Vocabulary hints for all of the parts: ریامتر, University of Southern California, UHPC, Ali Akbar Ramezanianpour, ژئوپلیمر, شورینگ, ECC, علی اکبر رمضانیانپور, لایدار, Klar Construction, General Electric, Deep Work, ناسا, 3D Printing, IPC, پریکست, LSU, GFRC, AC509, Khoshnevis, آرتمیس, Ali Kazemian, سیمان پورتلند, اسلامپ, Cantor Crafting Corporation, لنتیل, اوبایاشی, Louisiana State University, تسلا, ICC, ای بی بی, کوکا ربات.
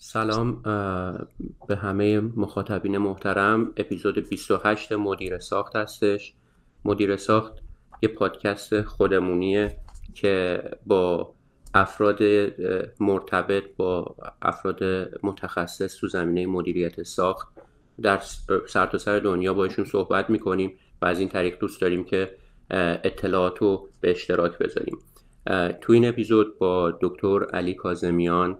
سلام به همه مخاطبین محترم. اپیزود 28 مدیر ساخت هستش. مدیر ساخت یه پادکست خودمونیه که با افراد مرتبط با افراد متخصص تو زمینه مدیریت ساخت در سرتاسر دنیا با ایشون صحبت میکنیم و از این طریق دوست داریم که اطلاعات رو به اشتراک بذاریم. تو این اپیزود با دکتر علی کاظمیان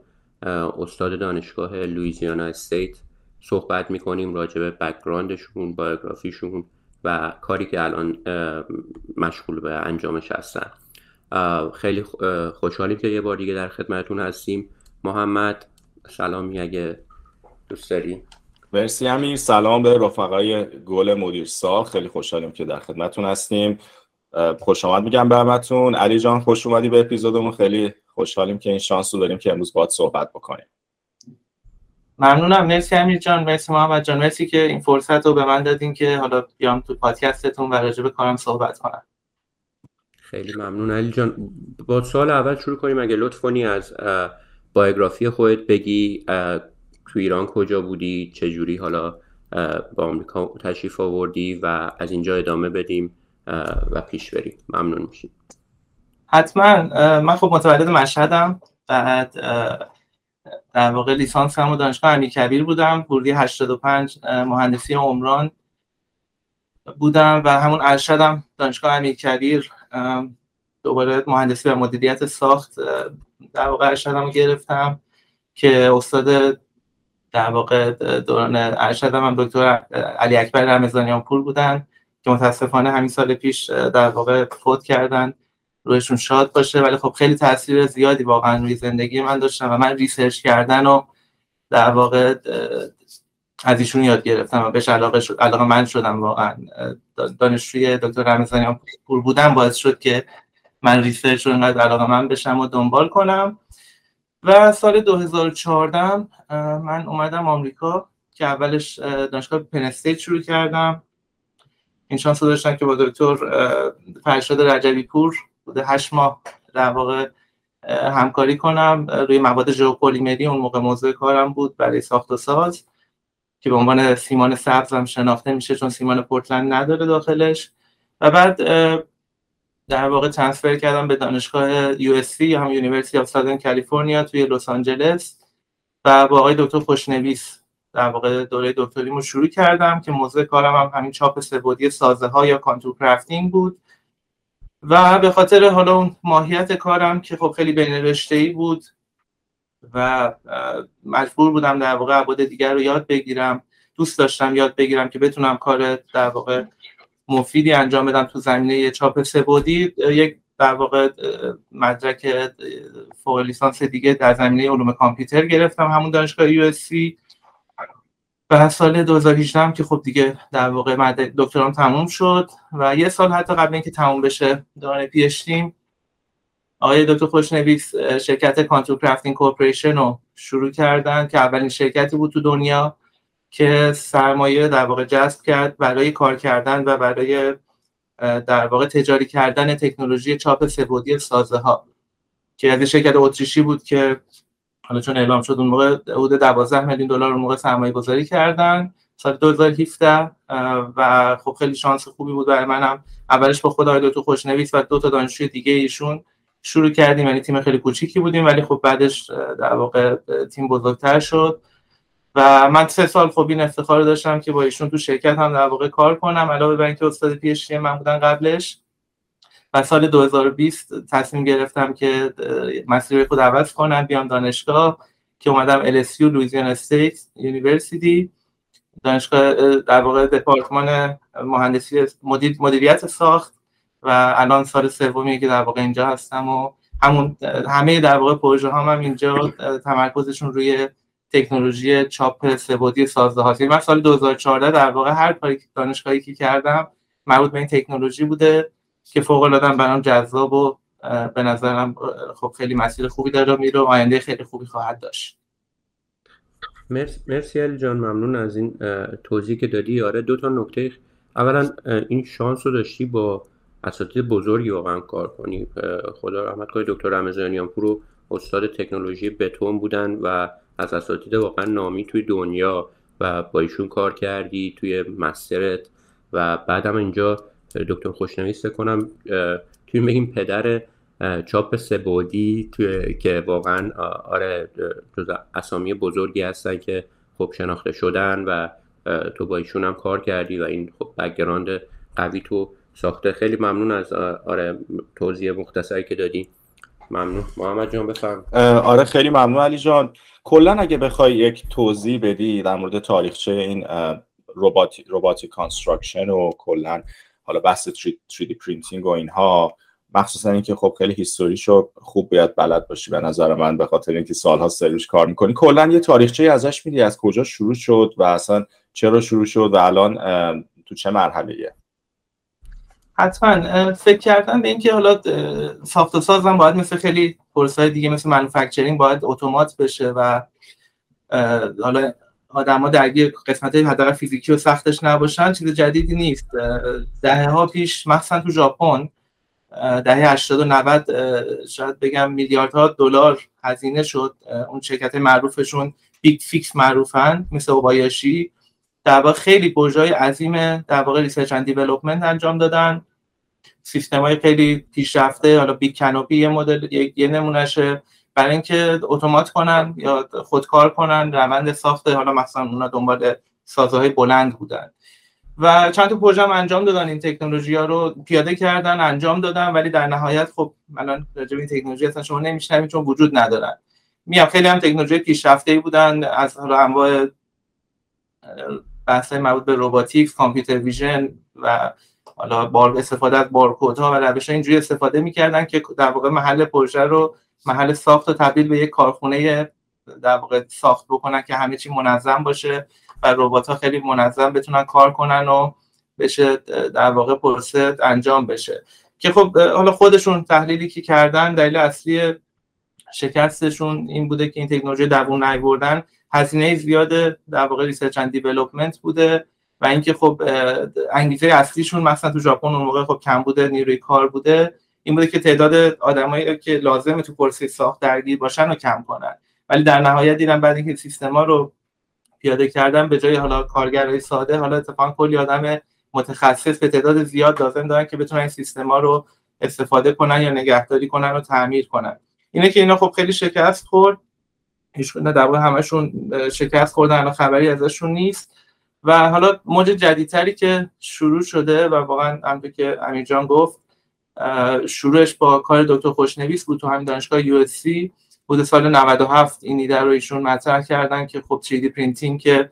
استاد دانشگاه لوئیزیانا استیت صحبت میکنیم راجع به بک‌گراندشون، بایوگرافیشون و کاری که الان مشغول به انجامش هستن. خیلی خوشحالیم که یه بار دیگه در خدمتتون هستیم. محمد سلامی اگه دوست داری. مرسی امیر. سلام به رفقای گل مدیر ساخت. خیلی خوشحالیم که در خدمتتون هستیم. خوش آمد میگم به همتون. علی جان خوش اومدی به اپیزودمون. خیلی خوشحالیم که این شانس رو داریم که امروز باهات صحبت بکنیم. ممنونم. مرسی امیر جان، مرسی محمد جان، مرسی که این فرصت رو به من دادین که حالا بیام تو پادکستتون و راجع به کارم صحبت کنم. خیلی ممنون علی جان. با سوال اول شروع کنیم اگه لطف کنی، از بایوگرافی خودت بگی. تو ایران کجا بودی، چجوری حالا با آمریکا تشریف آوردی و از اینجا ادامه بدیم و پیش بریم. ممنون میشیم. حتما. من خب متولد مشهدم. بعد در واقع لیسانس هم دانشگاه امیر کبیر بودم. ورودی 85 مهندسی عمران بودم و همون ارشدم دانشگاه امیر کبیر، دوباره مهندسی و مدیریت ساخت در واقع ارشدم گرفتم که استاد در واقع دوران ارشدم هم دکتر علی اکبر رمضانیانپور بودن که متاسفانه همین سال پیش در واقع فوت کردن. روشون شاد باشه. ولی خب خیلی تاثیر زیادی واقعا روی زندگی من داشتن و من ریسرچ کردن و در واقع از ایشون یاد گرفتم و بهش علاقه من شدم. واقعا دانشجوی دکتر رمضانیانپور بودن باعث شد که من ریسرچ رو انقدر علاقه من بشم و دنبال کنم و سال 2014 من اومدم آمریکا که اولش دانشگاه پن استیت شروع کردم. این شانس رو داشتم که با دکتر فرشاد رجبی پور بوده 8 ماه در واقع همکاری کنم روی مواد ژئوپلیمری. اون موقع موضوع کارم بود برای ساخت و ساز که به عنوان سیمان سبز هم شناخته میشه چون سیمان پورتلند نداره داخلش. و بعد در واقع ترانسفر کردم به دانشگاه USC یا هم University of Southern California توی لس آنجلس و با آقای دکتر خوشنویس در واقع دوره دکتریمو شروع کردم که موضوع کارم هم همین چاپ سه‌بعدی سازه‌ها یا کانتور کرافتینگ بود و به خاطر حالا اون ماهیت کارم که خب خیلی بین رشته‌ای بود و مجبور بودم در واقع ابعاد دیگر رو یاد بگیرم. دوست داشتم یاد بگیرم که بتونم کار در واقع مفیدی انجام بدم تو زمینه چاپ سه‌بعدی. یک در واقع مدرک فوق لیسانس دیگه در زمینه علوم کامپیوتر گرفتم همون دانشگاه USC و سال 2018 هم که خب دیگه در واقع مدرک دکترام تموم شد و یه سال حتی قبل اینکه تموم بشه دوران پی اچ دی آقای دکتر خوشنویس شرکت کانتور کرافتینگ کورپوریشن رو شروع کردن که اولین شرکتی بود تو دنیا که سرمایه در واقع جذب کرد برای کار کردن و برای در واقع تجاری کردن تکنولوژی چاپ سه‌بعدی سازه‌ها که از شرکت اتریشی بود که حالا چون اعلام شد اون موقع حدود 12 میلیون دلار اون موقع سرمایه گذاری کردن سال 2017 و خب خیلی شانس خوبی بود برای منم. اولش با خود آقای دکتر خوشنویس و 2 تا دانشجوی دیگه ایشون شروع کردیم، یعنی تیم خیلی کوچیکی بودیم ولی خب بعدش در واقع تیم بزرگتر شد و من 3 سال خب این افتخار داشتم که با ایشون تو شرکت هم در واقع کار کنم علاوه بر اینکه استاد پی اچ دی من بودن قبلش. و سال 2020 تصمیم گرفتم که مسیر خود عوض کنم بیام دانشگاه که اومدم LSU لوئیزیانا استیت یونیورسیتی دانشگاه در واقع دپارتمان مهندسی مدیریت ساخت و الان سال سومیه که در واقع اینجا هستم و همون همه در واقع پروژه هام هم اینجا تمرکزشون روی تکنولوژی چاپ سه‌بعدی سازه‌ها. من سال 2014 در واقع هر کاری که دانشگاهی که کردم مربوط به این تکنولوژی بوده که فوق‌العاده برام جذاب و به نظرم خب خیلی مسیر خوبی داره میره و آینده خیلی خوبی خواهد داشت. مرسی علی جان، ممنون از این توضیح که دادی. آره 2 تا نکته. اولا این شانس رو داشتی با اساتید بزرگی واقعا کار کنی. خدا رحمت کنه دکتر رمضانیانپور استاد تکنولوژی بتون بودن و از اساتید واقعا نامی توی دنیا و با ایشون کار کردی توی مسترت و بعدم اینجا دکتر خوشنویس کنم توی بگیم پدر چاپ سه‌بعدی توی که واقعا آره جزء اسامی بزرگی هستن که خب شناخته شدن و تو با ایشون هم کار کردی و این خب بک‌گراند قوی تو ساخته. خیلی ممنون از آره توضیح مختصری که دادی. ممنون محمد جان بفرم. آره خیلی ممنون علی جان. کلا اگه بخوای یک توضیح بدی در مورد تاریخچه این روباتیک کانستراکشن و کلا حالا بحث 3D پرینتینگ و اینها، مخصوصا اینکه خب خیلی هیستوریشو خوب باید بلد باشی به نظر من، به خاطر اینکه سالها سروش کار میکنی، کلا یه تاریخچه ازش میدی از کجا شروع شد و اصلا چرا شروع شد و الان تو چه مرحله‌ایه؟ حتما فکر کردم به اینکه حالا ساخت سازم باید مثل خیلی پروسه‌های دیگه مثل مانیفکتچرینگ باید اتومات بشه و حالا آدم‌ها درگیر قسمت‌های حداقل فیزیکی و سختش نباشن، چیز جدیدی نیست. دهه‌ها پیش مثلا تو ژاپن دهه 80 و 90 شاید بگم میلیاردها دلار هزینه شد. اون شرکت‌های معروفشون بیگ فیکس معروفن مثل اوبایاشی، در واقع خیلی پروژه‌های عظیم در واقع ریسرچ اند دیولپمنت انجام دادن، سیستم‌های خیلی پیشرفته، حالا بیگ کانوپی یه مدل یه نمونهشه، برای اینکه اتومات کنن یا خودکار کنن روند ساخت. حالا مثلا اونا دنبال سازه‌های بلند بودن و چند تا پروژه هم انجام دادن، این تکنولوژی‌ها رو پیاده کردن، انجام دادن، ولی در نهایت خب الان راجع به این تکنولوژی اصلا شما نمی‌شنوید چون وجود ندارن. میگم خیلی هم تکنولوژی پیشرفته‌ای بودن از انواع بحث‌های مربوط به روباتیک، کامپیوتر ویژن و حالا استفاده از بارکدها و روش‌های اینجوری استفاده می‌کردن که در واقع محل پروژه رو محل ساخت و تبدیل به یک کارخونه در واقع ساخت بکنن که همه چی منظم باشه و ربات‌ها خیلی منظم بتونن کار کنن و بشه در واقع پروسه انجام بشه. که خب حالا خودشون تحلیلی که کردن دلیل اصلی شکستشون این بوده که این تکنولوژی دووم نیاوردن، هزینه زیاد در واقع ریسرچ اند دیولپمنت بوده و اینکه خب انگیزه اصلیشون مثلا تو ژاپن اون موقع خب کم بوده، نیروی کار بوده، این بوده که تعداد آدمایی که لازمه تو پروسه ساخت درگیر باشن رو کم کنن. ولی در نهایت دیدن بعد اینکه سیستما رو پیاده کردن به جای حالا کارگرای ساده، حالا اتفاقا کلی آدم متخصص به تعداد زیاد لازم دارن که بتونن این سیستما رو استفاده کنن یا نگهداری کنن و تعمیر کنن. اینه که اینا خب خیلی شکست خورد، هیچکدوم در واقع همشون شکست خوردن، الان خبری ازشون نیست. و حالا موج جدیدتری که شروع شده و واقعا همونطور که امیر جان گفت شروعش با کار دکتر خوشنویس بود تو همین دانشگاه UHPC، بود سال 97 این ایده رو ایشون مطرح کردن که خب 3D پرینتینگ که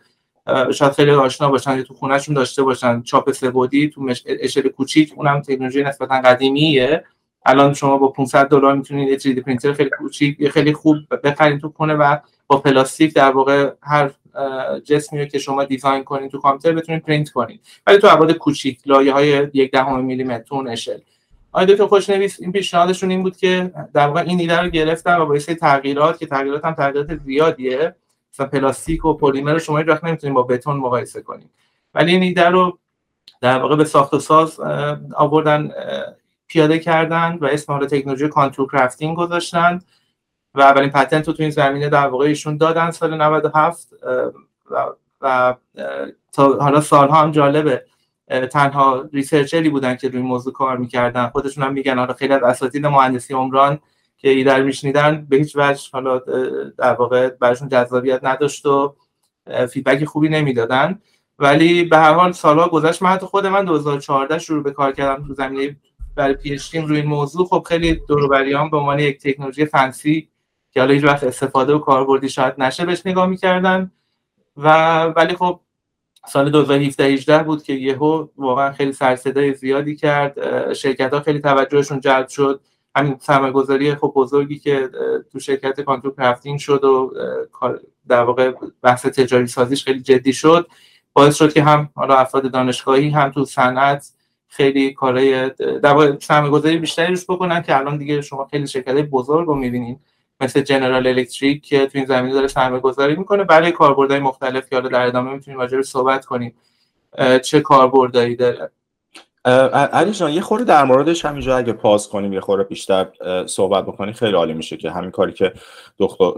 شاید خیلی آشنا باشن یا تو خونه‌شون داشته باشن، چاپ سه‌بعدی تو اشل کوچیک، اونم تکنولوژی نسبتاً قدیمیه. الان شما با $500 میتونید یه 3D پرینتر خیلی کوچیک خیلی خوب بخرید تو خونه و با پلاستیک در واقع هر جسمی رو که شما دیزاین کنید تو کامپیوتر بتونید پرینت کنید، ولی تو ابعاد کوچیک، لایه‌های 0.1 میلیمتر تون اشل. آیده که خوشنویس این پیشنهادشون این بود که در واقع این ایده رو گرفتن و با سری تغییرات که تغییرات هم تغییرات زیادیه، مثلا پلاستیک و پلیمر رو شما هیچ‌وقت نمیتونید با بتون مقایسه کنید، ولی این ایده رو در واقع به ساخت و ساز آوردن، پیاده کردن و اسم رو تکنولوژی کانتور کرافتینگ گذاشتن و اولین پتنت رو تو این زمینه در واقع ایشون دادن سال 97 و تا حالا سال‌ها هم جالبه تنها ریسرچری بودن که روی موضوع کار میکردن. خودشون هم میگن حالا خیلی از اساتید مهندسی عمران که این در میشنیدن به هیچ وجه حالا در واقع براشون جذابیت نداشت و فیدبک خوبی نمیدادن، ولی به هر حال سالها گذشت. من حتی خود من 2014 شروع به کار کردم تو زمینه برای پی اچ دی روی این موضوع. خب خیلی دور و بریام به عنوان یک تکنولوژی فنسی که حالا هیچ وقت استفاده و کاربردی شاید نشه بهش نگاه میکردن و ولی خب سال 2017 بود که یهو واقعا خیلی سرصدای زیادی کرد، شرکت‌ها خیلی توجهشون جلب شد، همین سرمایه‌گذاری خب بزرگی که تو شرکت کانتور کرافتینگ شد و در واقع بحث تجاری سازیش خیلی جدی شد، باعث شد که هم حالا افراد دانشگاهی هم تو صنعت خیلی کارهای در واقع سرمایه‌گذاری بیشتری روش بکنن که الان دیگه شما خیلی شرکت‌های بزرگ رو می‌بینید مثل جنرال الکتریک که تو این زمینه داره سرمایه‌گذاری میکنه برای کاربردهای مختلف که حالا در ادامه میتونیم راجع بهش صحبت کنیم چه کاربردهایی داره. علی جان یه خورده در موردش همینجا اگه پاس کنیم یه خورده بیشتر صحبت بکنیم خیلی عالی میشه، که همین کاری که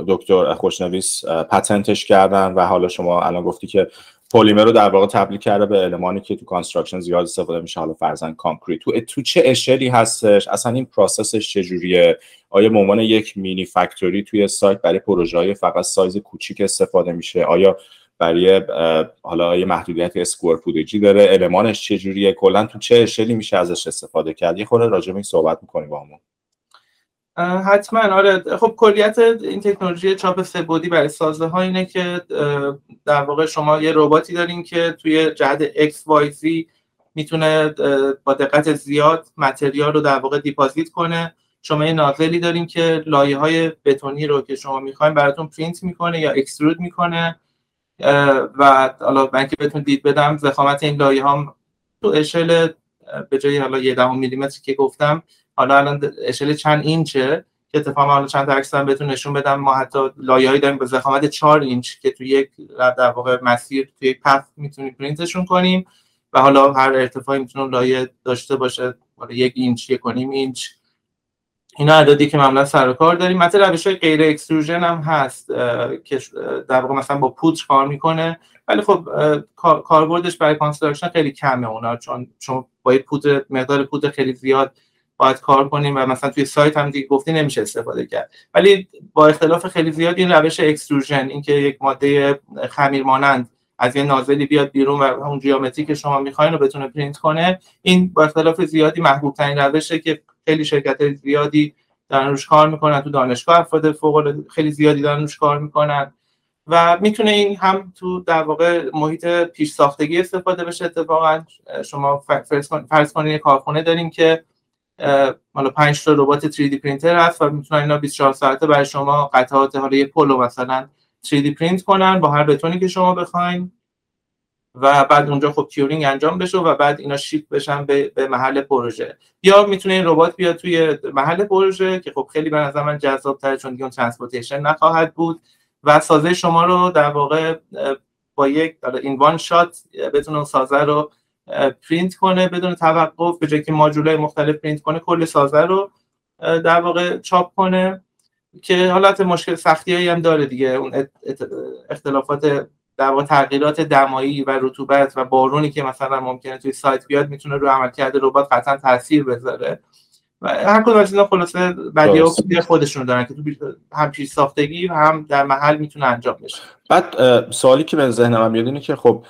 دکتر خوشنویس پتنتش کردن و حالا شما الان گفتی که پلیمر رو در واقع تبدیل کرده به المانی که تو کانستراکشن زیاد استفاده میشه، حالا فرضاً کانکریت، تو چه اشلی هستش؟ اصلا این پروسسش چجوریه؟ آیا به عنوان یک مینی فکتوری توی سایت برای پروژه‌های فقط سایز کوچیک استفاده میشه؟ آیا برای حالا یه محدودیت اسکوئر فودجی داره؟ المانش چجوریه؟ کلا تو چه اشلی میشه ازش استفاده کرد؟ یه خورده راجع به این صحبت می‌کنیم با همون. حتما آره. خب کلیت این تکنولوژی چاپ سه‌بعدی برای سازه‌ها اینه که در واقع شما یه رباتی دارین که توی جهت XYZ میتونه با دقت زیاد متریال رو در واقع دیپازیت کنه. شما یه نازلی دارین که لایه‌های بتونی رو که شما می‌خواید براتون پرینت می‌کنه یا اکسترود می‌کنه، و حالا من که بهتون دید بدم ضخامت این لایه ها تو اشل به جای حالا 1 میلیمتر که گفتم، حالا الان اشل چند اینچه که اتفاقا حالا چند تا عکس هم بهتون نشون بدم. ما حتی لایه‌ای داریم به ضخامت 4 اینچ که تو یک در واقع مسیر تو یک پث میتونیم پرینتشون کنیم، و حالا هر ارتفاعی میتونه لایه داشته باشه، حالا 1 اینچ، 1.5 اینچ. اینا عددی که معمولا سر و کار داریم. مثلا روش‌های غیر اکستروژن هم هست که در واقع مثلا با پودر کار میکنه، ولی خب کاربردش برای کانستراکشن خیلی کمه اونا، چون باید پودر، مقدار پودر خیلی زیاد باید کار کنیم و مثلا توی سایت هم دیگه گفتی نمیشه استفاده کرد. ولی با اختلاف خیلی زیاد این روش اکستروژن، اینکه یک ماده خمیرمانند از یه نازلی بیاد بیرون و اون جیومتری که شما می‌خواین رو بتونه پرینت کنه، این با اختلاف زیادی محبوب‌ترین روشه که خیلی شرکت‌های زیادی دارن روش کار میکنن. تو دانشگاه افراد فوق‌العاده خیلی زیادی دارن روش کار میکنن و میتونه این هم تو در واقع محیط پیش ساختگی استفاده بشه. اتفاقا شما فرض کنین یک کارخونه دارین که حالا 5 تا ربات 3D پرینتر هست و میتونن اینا 24 ساعته برای شما قطعات حالا یه پلو مثلا 3D پرینت کنن با هر بتونی که شما بخواین، و بعد اونجا خب کیورینگ انجام بشه و بعد اینا شیپ بشن به محل پروژه. یا میتونه این ربات بیاد توی محل پروژه که خب خیلی به نظر من جذاب‌تره، چون دیگه اون ترانسپورتیشن نخواهد بود و سازه شما رو در واقع با یک این وان شات بتونه اون سازه رو پرینت کنه بدون توقف، به جای که ماژولای مختلف پرینت کنه کل سازه رو در واقع چاپ کنه، که حالت مشکل سختیایی هم داره دیگه، اون اختلافات در واقع تغییرات دمایی و رطوبت و بارونی که مثلا ممکنه توی سایت بیاد میتونه رو عملکرد ربات قطعا تاثیر بذاره. و هر کدوم از اینا خلاصه بدیع خودشون دارن که تو هم پیش ساختگی و هم در محل میتونه انجام بشه. بعد سوالی که به ذهنم میاد اینه که خب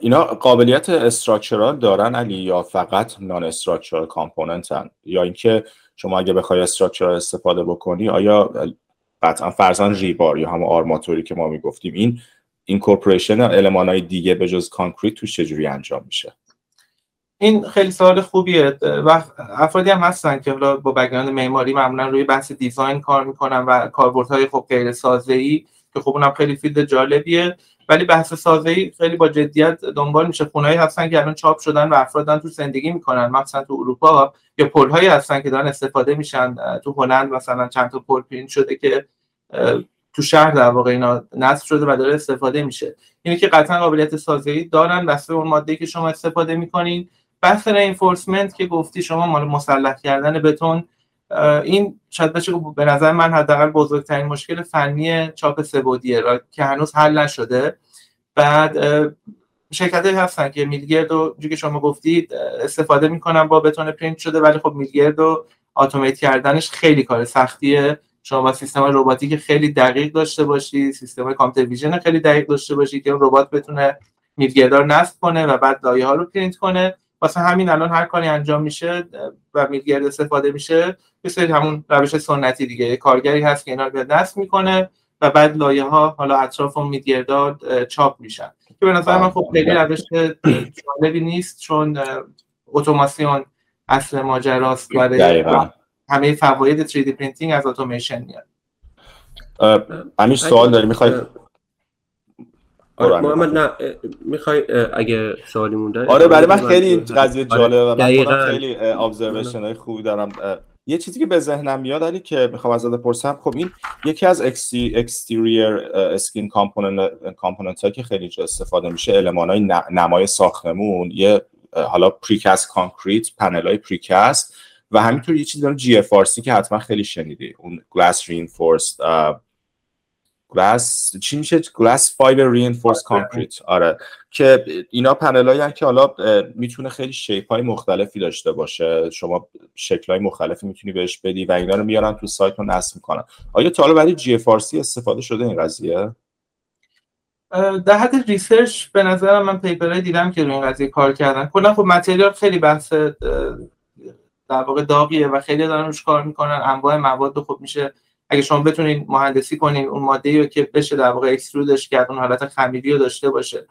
اینا قابلیت استراکچرال دارن علی، یا فقط نان استراکچرال کامپوننتن؟ یا اینکه شما اگه بخوای استراکچرال استفاده بکنی آیا قطعا فرضاً ریبار یا هم آرماتوری که ما میگفتیم این کورپوریشن المان‌های دیگه به جز کانکریت توش چجوری انجام میشه؟ این خیلی سوال خوبیه و افرادی هم هستن که حالا با بک‌گراند معماری معمولا روی بحث دیزاین کار میکنن و کاربردهای خب غیر سازه‌ای که خب اونم خیلی فیلد جالبیه، ولی بحث سازه‌ای خیلی با جدیت دنبال میشه. خونه‌ای هستن که الان چاپ شدن و افرادن تو زندگی میکنن، مثلا تو اروپا، یا پل‌هایی هستن که دارن استفاده میشن تو هلند مثلا چند تا پل پرینت شده که تو شهر در واقع اینا نصب شده و داره استفاده میشه. اینه که قطعا قابلیت سازه‌ای دارن واسه اون ماده‌ای که شما استفاده میکنین. بحث رینفورسمنت که گفتی شما، مال مسلح کردن بتون، این شاید بشه به نظر من حداقل بزرگترین مشکل فنی چاپ سه‌بعدیه که هنوز حل نشده. بعد شرکت‌هایی هستن که میلگرد رو جوری که شما گفتید استفاده میکنن با بتون پرینت شده، ولی خب میلگرد رو اتومات کردنش خیلی کار سختیه. شما با سیستم رباتیک خیلی دقیق داشته باشی، سیستم کامپیوتر ویژن خیلی دقیق داشته باشی که اون ربات بتونه میلگردار نصب کنه و بعد لایه‌ها رو پرینت کنه. واسه همین الان هر کاری انجام میشه و میلگرد استفاده میشه، مثل همون روش سنتی دیگه، کارگری هست که اینا رو نصب میکنه و بعد لایه‌ها حالا اطراف اون میلگردار چاپ میشن، که به نظر من خب خیلی روش جالبی نیست، چون اتوماسیون اصل ماجراست برای همه فواید 3D پرینتینگ از اتوماسیون میاد. همین سوال داری میخوای؟ آره محمد، نه میخوای اگه سوالی مونده؟ آره برای من خیلی قضیه جالبه و من خیلی ابزرویشن های خوبی دارم. یه چیزی که به ذهنم میاد علی که میخوام ازت بپرسم، خب این یکی از اکستریور اسکین کامپوننت هایی که خیلی جا استفاده میشه، المان‌های نمای ساختمون، یه حالا پریکست کانکریت، پنل‌های پریکست، و همینطور یه چیز دارن GFRC که حتما خیلی شنیدی، اون گلاس رینفورسد گلاس چی میشه، گلاس فایبر رینفورس کانکریت، آره، که اینا پنلایی هستن که حالا میتونه خیلی شیپ‌های مختلفی داشته باشه، شما شکل‌های مختلفی میتونی بهش بدی و اینا رو میارن تو سایت و نصب میکنن. آیا تا حالا برای GFRC استفاده شده این قضیه؟ در حد ریسرچ به نظرم من پیپرای دیدم که روی این قضیه کار کردن. کلا خب متریال خیلی بحث در واقع داغیه و خیلی دارن روش کار میکنن، انواع مواد. خب میشه اگه شما بتونید مهندسی کنین اون ماده‌ای رو که بشه در واقع اکسترودش کرد، اون حالت خمیری رو داشته باشه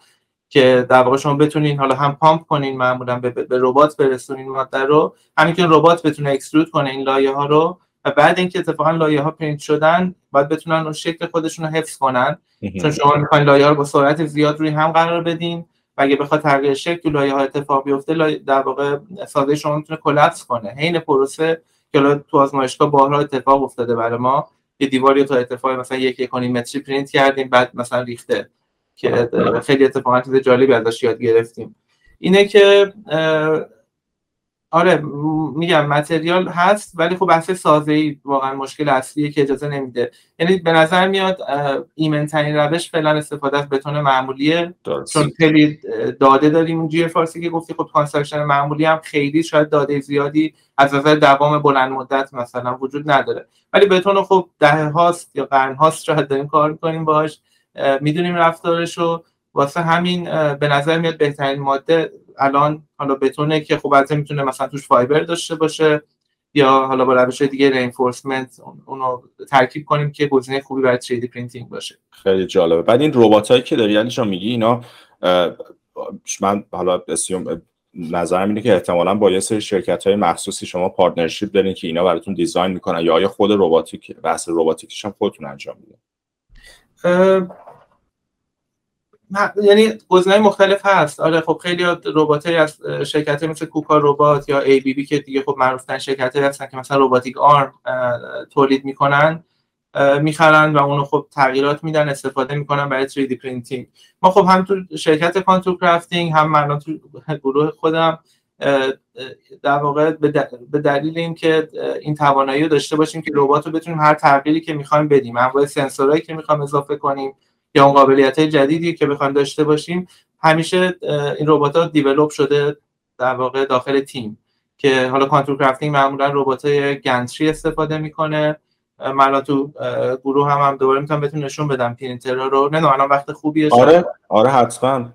که در واقع شما بتونین حالا هم پامپ کنین، معمولا به ربات برسونین ماده رو، همین که ربات بتونه اکسترود کنه این لایه ها رو، و بعد اینکه اتفاقا لایه ها پرینت شدن باید بتونن اون شکل خودشون رو حفظ کنن، چون شما میخواین لایه ها رو با سرعت زیاد روی هم قرار بدین و اگه بخواد تغییر شکل لایه ها اتفاق بیفته در واقع سازه شما میتونه کلاپس کنه. عین پروسه که تو آزمایشگاه بارها اتفاق افتاده برای ما، یه دیواری تا ارتفاع مثلا 1.5 متری پرینت کردیم بعد مثلا ریخته، که خیلی اتفاقا چیز جالبی ازش یاد گرفتیم. اینه که آره میگم متریال هست، ولی خب بحث سازه‌ای واقعا مشکل اصلیه که اجازه نمیده. یعنی به نظر میاد ایمن‌ترین روش فعلا استفاده از بتون معمولیه، چون خیلی داده داریم اون GFRC که گفتی. خب کانستراکشن معمولی هم خیلی شاید داده زیادی از نظر دوام بلند مدت مثلا وجود نداره، ولی بتون خب دهه هاست یا قرن هاست شاید داریم کار می‌کنیم باهاش، میدونیم رفتارشو، واسه همین به نظر میاد بهترین ماده الان حالا بتونه که خب البته میتونه مثلا توش فایبر داشته باشه یا حالا با روش دیگه رینفورسمنت اونو ترکیب کنیم که گزینه خوبی برای 3D پرینتینگ باشه. خیلی جالبه. بعد این رباتایی که داری علی جان میگی اینا، من حالا نظرم اینه که احتمالاً با یه سری شرکت‌های مخصوصی شما پارتنرشیپ دارین که اینا براتون دیزاین میکنن، یا آیا خود رباتیک بحث رباتیکش هم خودتون انجام میدین؟ یعنی گزینه‌های مختلف هست. آره خب خیلی ربات‌های از شرکت‌های مثل کوکا ربات یا ای بی بی که دیگه خب معروف‌ترین شرکت‌های هستن که مثلا رباتیک آرم تولید می‌کنن، می‌خرن و اونو خب تغییرات میدن، استفاده می‌کنن برای 3D پرینتینگ. ما خب هم تو شرکت کانتور کرافتینگ، هم من تو گروه خودم در واقع به دلیل اینکه این توانایی رو داشته باشیم که ربات رو بتونیم هر تغییری که می‌خوایم بدیم، انواع سنسورایی که می‌خوایم اضافه کنیم یا اون قابلیت‌های جدیدی که بخوایم داشته باشیم، همیشه این ربات‌ها دیولپ شده در واقع داخل تیم. که حالا کانتور کرافتینگ معمولاً ربات‌های گنتری استفاده می‌کنه. من تو گروه هم دوباره میتونم بهتون نشون بدم پرینترها رو. نه الان وقت خوبیه. آره آره حتماً.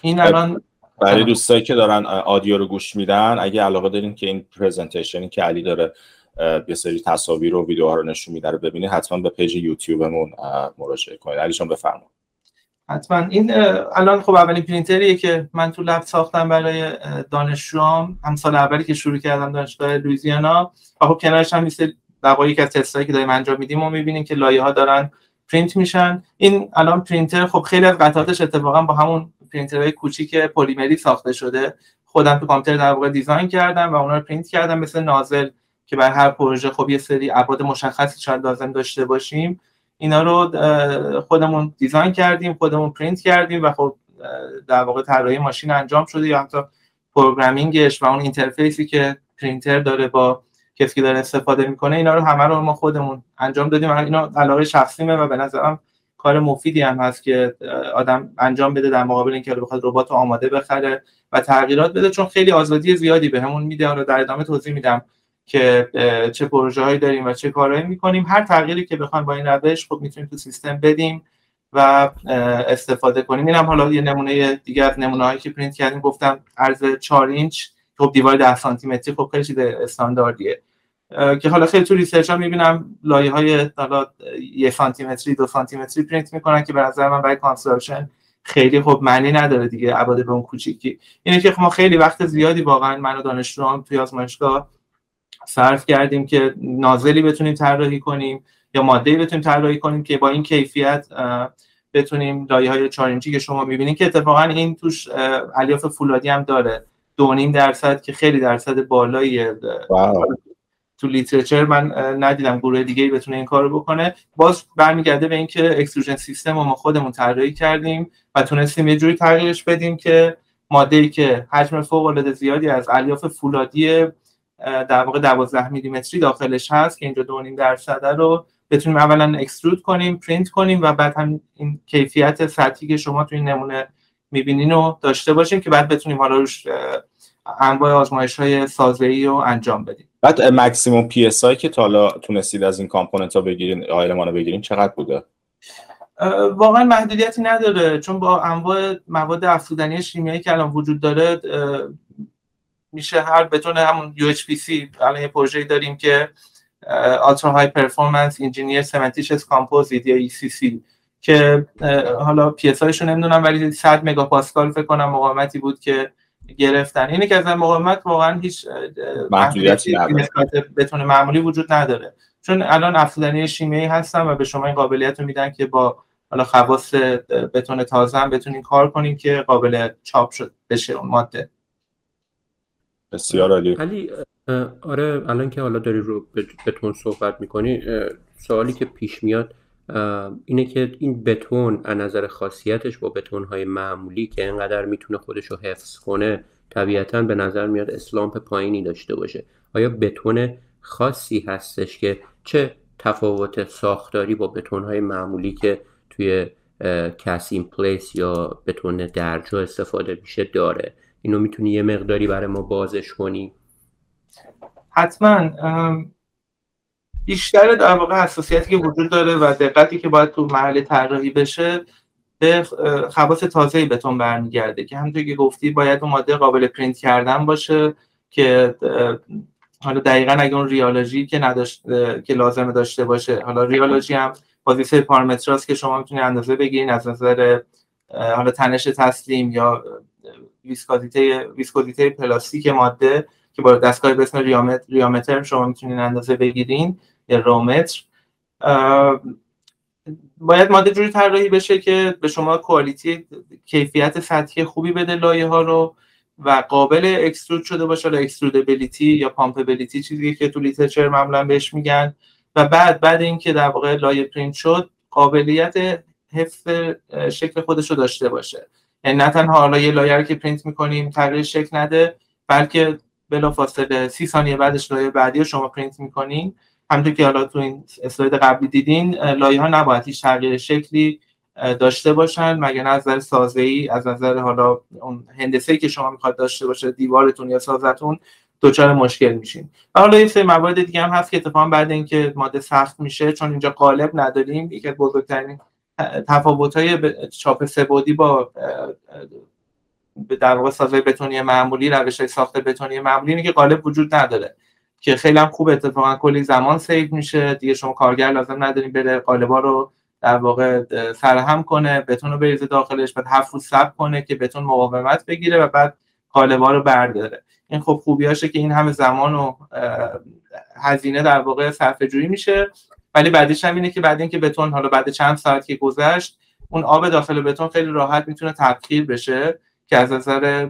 این الان برای دوستایی که دارن آدیو رو گوش میدن، اگه علاقه دارین که این پرزنتیشنی که علی داره یه سری تصاویر و ویدیوها رو نشون میده رو ببینید، حتما به پیج یوتیوبمون مراجعه کنید. علی جان بفرمایید. حتما. این الان خب اولین پرینتریه که من تو لب ساختم برای دانشجوام، هم سال اولی که شروع کردم دانشگاه لوئیزیانا، و خب کنارش هم مثل دقایقی از تستایی که داریم انجام میدیم و میبینیم که لایه‌ها دارن پرینت میشن. این الان پرینتر خب خیلی از قطعاتش اتفاقا با همون پرینترهای کوچیک پلیمری ساخته شده، خودم تو کامپیوتر در واقع دیزاین کردم و اونا رو پرینت کردم، مثل نازل که برای هر پروژه خب یه سری ابعاد مشخصی شاید لازم داشته باشیم، اینا رو خودمون دیزاین کردیم، خودمون پرینت کردیم و خب در واقع طراحی ماشین انجام شده، یا حتی پروگرامینگش و اون اینترفیسی که پرینتر داره با کسی که داره استفاده میکنه، اینا رو همه رو ما خودمون انجام دادیم. اینا علاقه شخصیمه و به نظرم کار مفیدی هم هست که آدم انجام بده در مقابل اینکه بخواد ربات رو آماده بخره و تغییرات بده، چون خیلی آزادی زیادی بهمون میده. رو در ادامه توضیح میدم که چه پروژه‌هایی داریم و چه کارهایی می‌کنیم. هر تغییری که بخوایم با این روش خب می‌تونیم تو سیستم بدیم و استفاده کنیم. اینم حالا یه نمونه دیگه از نمونه‌هایی که پرینت کردیم، گفتم عرض 4 اینچ، خب دیوار 10 سانتی‌متری خب خیلی چیز استانداردیه که حالا خیلی تو ریسرچ‌ها می‌بینم لایه‌های حالا 1 سانتی‌متری، 2 سانتی‌متری پرینت می‌کنن که به نظر من برای کانستراکشن خیلی خب معنی نداره دیگه، ابعاد به اون کوچیکی. اینه که خب ما خیلی وقت زیادی واقعاً من و دانشجوام توی آزمایشگاه صرف کردیم که نازلی بتونیم طراحی کنیم یا ماده‌ای بتونیم طراحی کنیم که با این کیفیت بتونیم لایه‌های 4 اینچی که شما می‌بینید، که اتفاقاً این توش الیاف فولادی هم داره، 2.5% که خیلی درصد بالاییه. تو لیترچر من ندیدم گروه دیگه‌ای بتونه این کارو بکنه. باز برمیگرده به اینکه اکسکلوژن سیستم رو ما خودمون طراحی کردیم و تونستیم یه جوری تغییرش بدیم که ماده‌ای که حجم فوق‌العاده زیادی از الیاف فولادی در واقع 12 میلیمتری داخلش هست که اینجا 2.5% رو بتونیم اولا اکسترود کنیم، پرینت کنیم و بعد هم این کیفیت سطحی که شما تو این نمونه می‌بینین رو داشته باشیم که بعد بتونیم حالا روش انواع آزمایش‌های سازه‌ای رو انجام بدیم. بعد ماکسیمم پی اس آی که تا حالا تونستید از این کامپوننت‌ها بگیرین، آیلمانو بگیرین، چقدر بوده؟ واقعا محدودیتی نداره، چون با انواع مواد افزودنی شیمیایی که الان وجود داره میشه هر بتونه همون UHPC الان یه پروژه‌ای داریم که Ultra High Performance Engineer Cementitious Composite یا ECC که حالا پی اس آیشو نمیدونم ولی 100 مگاپاسکال فکر کنم مقاومتی بود که گرفتن. اینه که از مقاومت واقعا هیچ محدودیتی نسبت بتونه معمولی وجود نداره، چون الان افزودنی شیمیایی هستن و به شما این قابلیت رو میدن که با حالا خواص بتون تازه هم بتونین کار کنین که قابل چاپ شد بشه اون ماده. بسیار عالی. علی آره، الان که حالا داری رو بتون صحبت میکنی، سوالی که پیش میاد اینه که این بتون از نظر خاصیتش با بتون‌های معمولی که اینقدر میتونه خودش رو حفظ کنه طبیعتاً به نظر میاد اسلامپ پایینی داشته باشه، آیا بتون خاصی هستش که چه تفاوت ساختاری با بتون‌های معمولی که توی کست این پلیس یا بتون درجا استفاده میشه داره؟ اینو میتونی یه مقداری برای ما بازش کنی؟ حتماً. بیشتر در واقع حساسیتی که وجود داره و دقتی که باید تو مرحله طراحی بشه به خواص تازه‌ای بتون برمیگرده که همونطور که گفتی باید اون ماده قابل پرینت کردن باشه که حالا دقیقاً اگه اون ریالوژی که نداشته که لازمه داشته باشه. حالا ریالوژی هم بازیسه پارامتراست که شما میتونید اندازه بگیرید از نظر حالا تنش تسلیم یا ویسکوزیته پلاستیک ماده که با دستگاهی به اسم ریامتر شما میتونید اندازه بگیرید یا رامتر. باید ماده جوری طراحی بشه که به شما کوالیتی کیفیت سطحی خوبی بده لایه ها رو و قابل اکسترود شده باشه، یا اکسترودبلیتی یا پامپبلیتی چیزی که تو لیترچر معمولا بهش میگن، و بعد اینکه در واقع لایه پرینت شد قابلیت حفظ شکل خودش رو داشته باشه، یعنی نه تنها حالا یه لایه رو که پرینت میکنیم تغییر شکل نده بلکه بلافاصله 30 ثانیه بعدش لایه بعدی رو شما پرینت میکنین. همونطور که حالا تو این اسلاید قبلی دیدین لایه ها نباید هیچ تغییر شکلی داشته باشن مگر نه از نظر سازه‌ای، از نظر حالا اون هندسه‌ای که شما میخواد داشته باشه دیوارتون یا سازتون دچار مشکل میشین. و حالا یه سری موارد دیگه هم هست که اتفاقا بعد اینکه ماده سخت میشه چون اینجا قالب نداریم، یکی از بزرگترین تفاوت‌های چاپ سه‌بعدی با در واقع سازهای بتونی معمولی، روش‌های ساخت بتونی معمولی اینه که قالب وجود نداره که خیلی هم خوب اتفاقا کلی زمان سیو میشه، دیگه شما کارگر لازم ندارین بره قالب‌ها رو در واقع سرهم کنه، بتون رو بریزه داخلش، بعد 7 روز صبر کنه که بتون مقاومت بگیره و بعد قالب‌ها رو برداره. این خب خوبیاشه که این همه زمان و هزینه در واقع صرفه‌جویی میشه، ولی بعدش هم اینه که بعد اینکه بتون حالا بعد چند ساعت که گذشت اون آب داخل بتون خیلی راحت میتونه تبخیر بشه که از نظر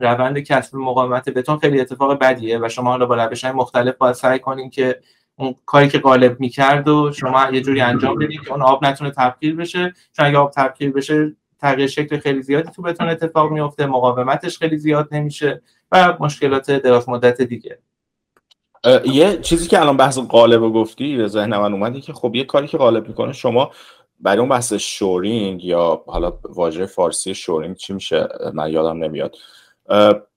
روند کسب مقاومت بتون خیلی اتفاق بدیه و شما حالا با روش‌های مختلف باید سعی کنین که اون کاری که قالب می‌کرد و شما یه جوری انجام بدید که اون آب نتونه تبخیر بشه، چون اگه آب تبخیر بشه تغییر شکل خیلی زیادی تو بتون اتفاق میفته، مقاومتش خیلی زیاد نمیشه و مشکلات دراز مدت دیگه. یه چیزی که الان بحث قالب رو گفتی به ذهن من اومد که خب یه کاری که قالب می‌کنه شما برای اون بحث شورینگ یا حالا واژه فارسی شورینگ چی میشه من یادم نمیاد،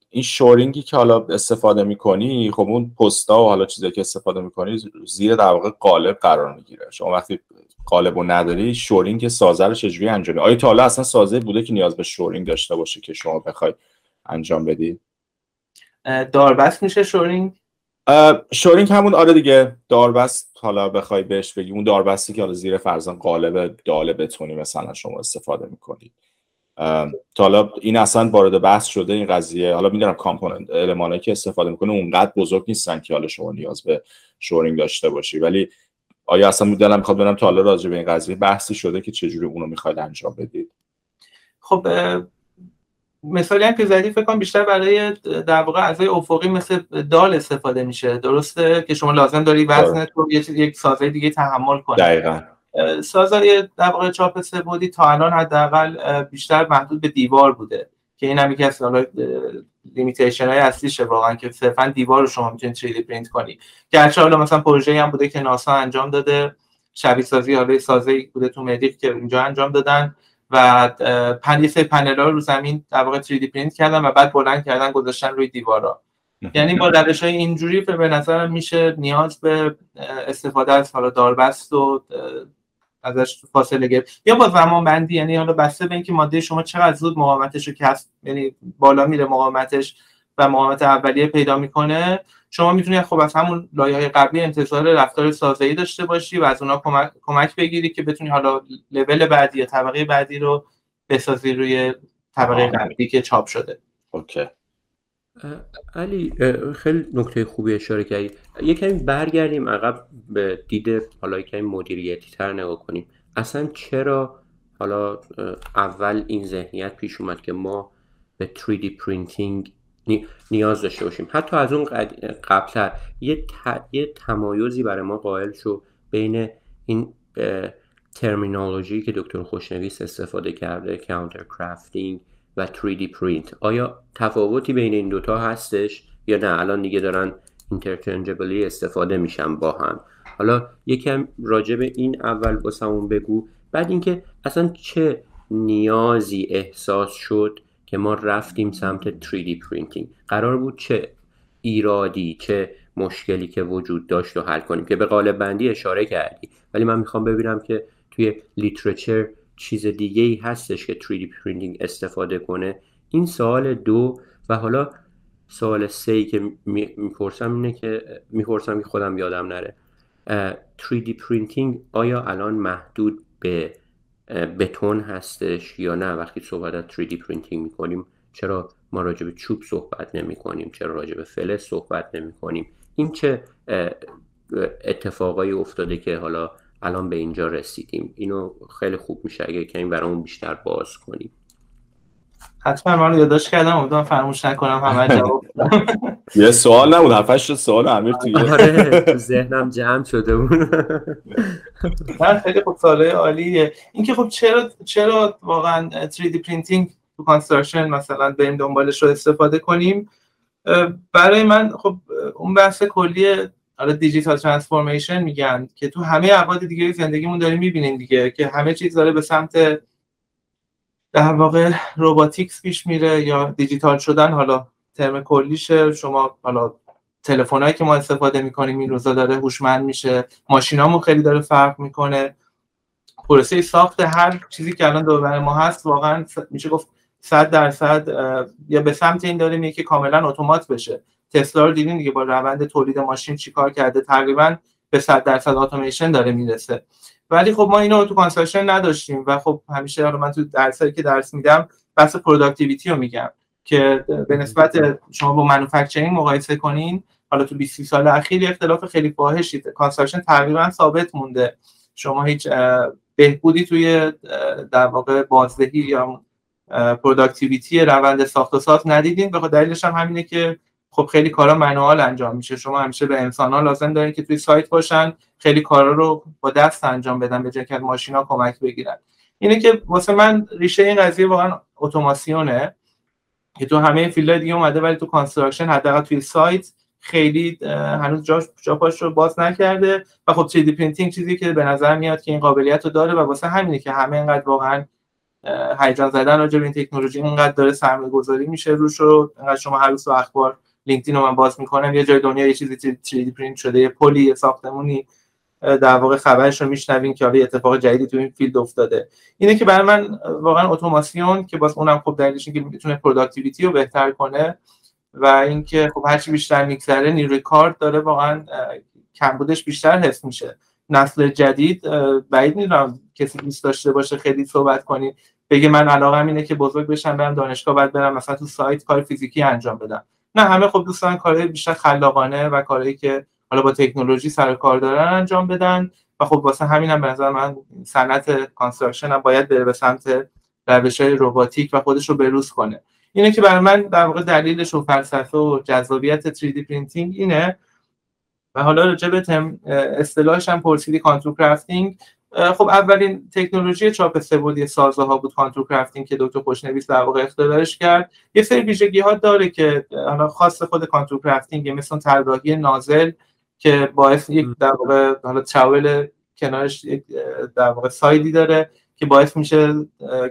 این شورینگی که حالا استفاده میکنی خب اون پستا و حالا چیزایی که استفاده میکنی زیر در واقع قالب قرار میگیره. شما وقتی قالبو نداری شورینگ سازه رو چجوری انجام میدی؟ آیا تا حالا اصلا سازه بوده که نیاز به شورینگ داشته باشه که شما بخوای انجام بدی؟ داربست میشه شورینگ. شورینگ همون آره دیگه، داربست حالا بخوای بهش بگی اون داربستی که حالا زیر فرضاً قالب داله بتونی مثلا شما استفاده میکنی. تا حالا این اصلا وارد بحث شده این قضیه؟ حالا میدونم کامپوننت المانایی که استفاده میکنه اونقدر بزرگ نیستن که حالا شما نیاز به شورینگ داشته باشی، ولی آیا اصلا میدونم میخواد ببینم تا حالا راجع به این قضیه بحثی شده که چجوری اونو میخواید انجام بدید؟ خب مثالی هم که زدی فکر کنم بیشتر برای در واقع اعضای افقی مثل دال استفاده میشه، درسته که شما لازم داری وزنت رو یک سازه دیگه تحمل کنی. دقیقاً. سازهای در واقع چاپ سه‌بعدی تا الان حداقل بیشتر محدود به دیوار بوده که این هم یکی از لیمیتیشن های اصلیشه واقعا، که صرفا دیوار رو شما میتونید 3D پرینت کنی. گرچه حالا مثلا پروژه‌ای هم بوده که ناسا انجام داده، شبیه سازی حالا سازه‌ای بوده تو مریخ که اینجا انجام دادن و پنل‌ها رو زمین در واقع 3D پرینت کردن و بعد بلند کردن گذاشتن روی دیوارا. یعنی با روش‌های اینجوری به نظرم میشه نیاز به استفاده از حالا داربست و ازش فاصله گرفت یا با زمانبندی، یعنی حالا بسته به اینکه ماده شما چقدر زود مقاومتش رو کسب، یعنی بالا میره مقاومتش و مقاومت اولیه پیدا میکنه، شما میتونید خب از همون لایه‌های قبلی انتظار رفتار سازه‌ای داشته باشی و از اونها کمک بگیری که بتونی حالا لول بعدی یا طبقه بعدی رو بسازی روی طبقه قبلی که چاپ شده. اوکی علی، خیلی نکته خوبی اشاره کردی. یکمی برگردیم عقب به دیده حالا یکمی مدیریتی تر نگاه کنیم. اصلا چرا حالا اول این ذهنیت پیش اومد که ما به 3D پرینتینگ نیاز داشته باشیم؟ حتی از اون قبلتر یه تمایزی برای ما قائل شو بین این ترمینولوژی که دکتر خوشنویس استفاده کرده، کانتر کرافتینگ و 3D پرینت. آیا تفاوتی بین این دوتا هستش یا نه الان دیگه دارن اینترچنجبلی استفاده میشن با هم؟ حالا یکم راجع به این اول باسمون بگو، بعد اینکه اصلا چه نیازی احساس شد که ما رفتیم سمت 3D پرینتینگ. قرار بود چه ایرادی، چه مشکلی که وجود داشت رو حل کنیم که به قالب بندی اشاره کردی، ولی من میخوام ببینم که توی لیترچر چیز دیگه ای هستش که 3D پرینتینگ استفاده کنه. این سوال دو. و حالا سوال سه که میپرسم اینه که خودم یادم نره، 3D پرینتینگ آیا الان محدود به بتون هستش یا نه؟ وقتی صحبت از 3D پرینتینگ میکنیم چرا ما راجع به چوب صحبت نمی کنیم؟ چرا راجع به فلز صحبت نمی کنیم؟ این چه اتفاقایی افتاده که حالا الان به اینجا رسیدیم؟ اینو خیلی خوب میشه اگه کمی برامون بیشتر باز کنیم. حتما، من یادداشت کردم، امیدوارم فراموش نکنم همه جواب بدم. یه سوال نبود، 7 سوال امیر تو ذهنم جمع شده بود. من خیلی خوب، سوالای عالیه. اینکه خب چرا واقعا 3D پرینتینگ تو کانستراکشن مثلا بریم دنبالش رو استفاده کنیم؟ برای من خب اون بحث کلیه حالا دیجیتال ترانسفورمیشن میگن که تو همه ابعاد دیگه زندگیمون داریم میبینیم دیگه، که همه چیز داره به سمت در واقع روباتیکس پیش میره یا دیجیتال شدن، حالا ترم کلیشه. شما حالا تلفنایی که ما استفاده میکنیم این روزا داره هوشمند میشه، ماشینامون خیلی داره فرق میکنه، پروسه ساخت هر چیزی که الان دور ما هست واقعا میشه گفت 100% یا به سمت این داره میره که کاملا اتومات بشه. تسلا رو دیدیم دیگه با روند تولید ماشین چیکار کرده، تقریبا به 100% اتوماسیون داره میرسه. ولی خب ما اینو تو کانسلشن نداشتیم و خب همیشه حالا من تو درسایی که درس میدم بحث پروداکتیویتی رو میگم که به نسبت شما با مانیفکتچرینگ مقایسه کنین، حالا تو 20 سال اخیر اختلاف خیلی فاحشی، کانسلشن تقریبا ثابت مونده، شما هیچ بهبودی توی در واقع بازدهی یا پروداکتیویتی روند ساخت و ساز ندیدین. بخاطر دلیلش هم همینه که خب خیلی کارا منوال انجام میشه، شما همیشه به انسان‌ها لازم دارین که توی سایت باشن، خیلی کارا رو با دست انجام بدن به جای اینکه ماشینا کمک بگیرن. اینه که واسه من ریشه این قضیه واقعا اتوماسیونه که تو همه فیلدهای دیگه اومده، ولی تو کانستراکشن حداقل توی سایت خیلی هنوز جاپاش رو باز نکرده و خب 3D پرینتینگ چیزی که به نظر میاد که این قابلیت رو داره و واسه همینه که همه اینقدر واقعا هیجان زدن راجع به این تکنولوژی، اینقدر داره سرمایه‌گذاری میشه روش و انقدر شما هر روز اخبار لینکدین رو من باز میکنم، یه جای دنیا یه چیزی 3D پرینت شده، یه پلی، یه ساختمونی در واقع خبرش رو میشنوین که حالا اتفاق جدیدی تو این فیلد افتاده. اینه که برای من واقعا اتوماسیون که باز اونم خب دلیلش اینه که میتونه پروداکتیویتی رو بهتر کنه و اینکه خب هرچی بیشتر میگذره نیروی کار داره واقعا کمبودش بیشتر حس میشه. نسل جدید بعید میدونم کسی دوست داشته باشه خیلی صحبت کنی بگه من علاقم اینه که بزرگ بشم برم دانشگاه بعد برم مثلا تو سایت کار فیزیکی انجام بدم. نه، همه خب دوستان کارهای بیشتر خلاقانه و کارهایی که حالا با تکنولوژی سر کار دارن انجام بدن و خب واسه همین هم به نظر من صنعت کانستراکشن هم باید بره به سمت روش‌های رباتیک و خودش رو بروز کنه. اینه که برای من در واقع دلیلش و فلسفه و جذابیت 3D پرینتینگ اینه. و حالا راجع به اصطلاحش هم پرسیدی، کانتور کرافتینگ. خب اولین تکنولوژی چاپ سه‌بعدی سازه‌ها بود کانتور کرافتینگ که دکتر خوشنویس در واقع اختراعش کرد. یه سری ویژگی‌ها داره که حالا خاص خود کانتور کرافتینگ، مثلا طراحی نازل که باعث یک در واقع حالا تاول کنارش یک در واقع سایدی داره که باعث میشه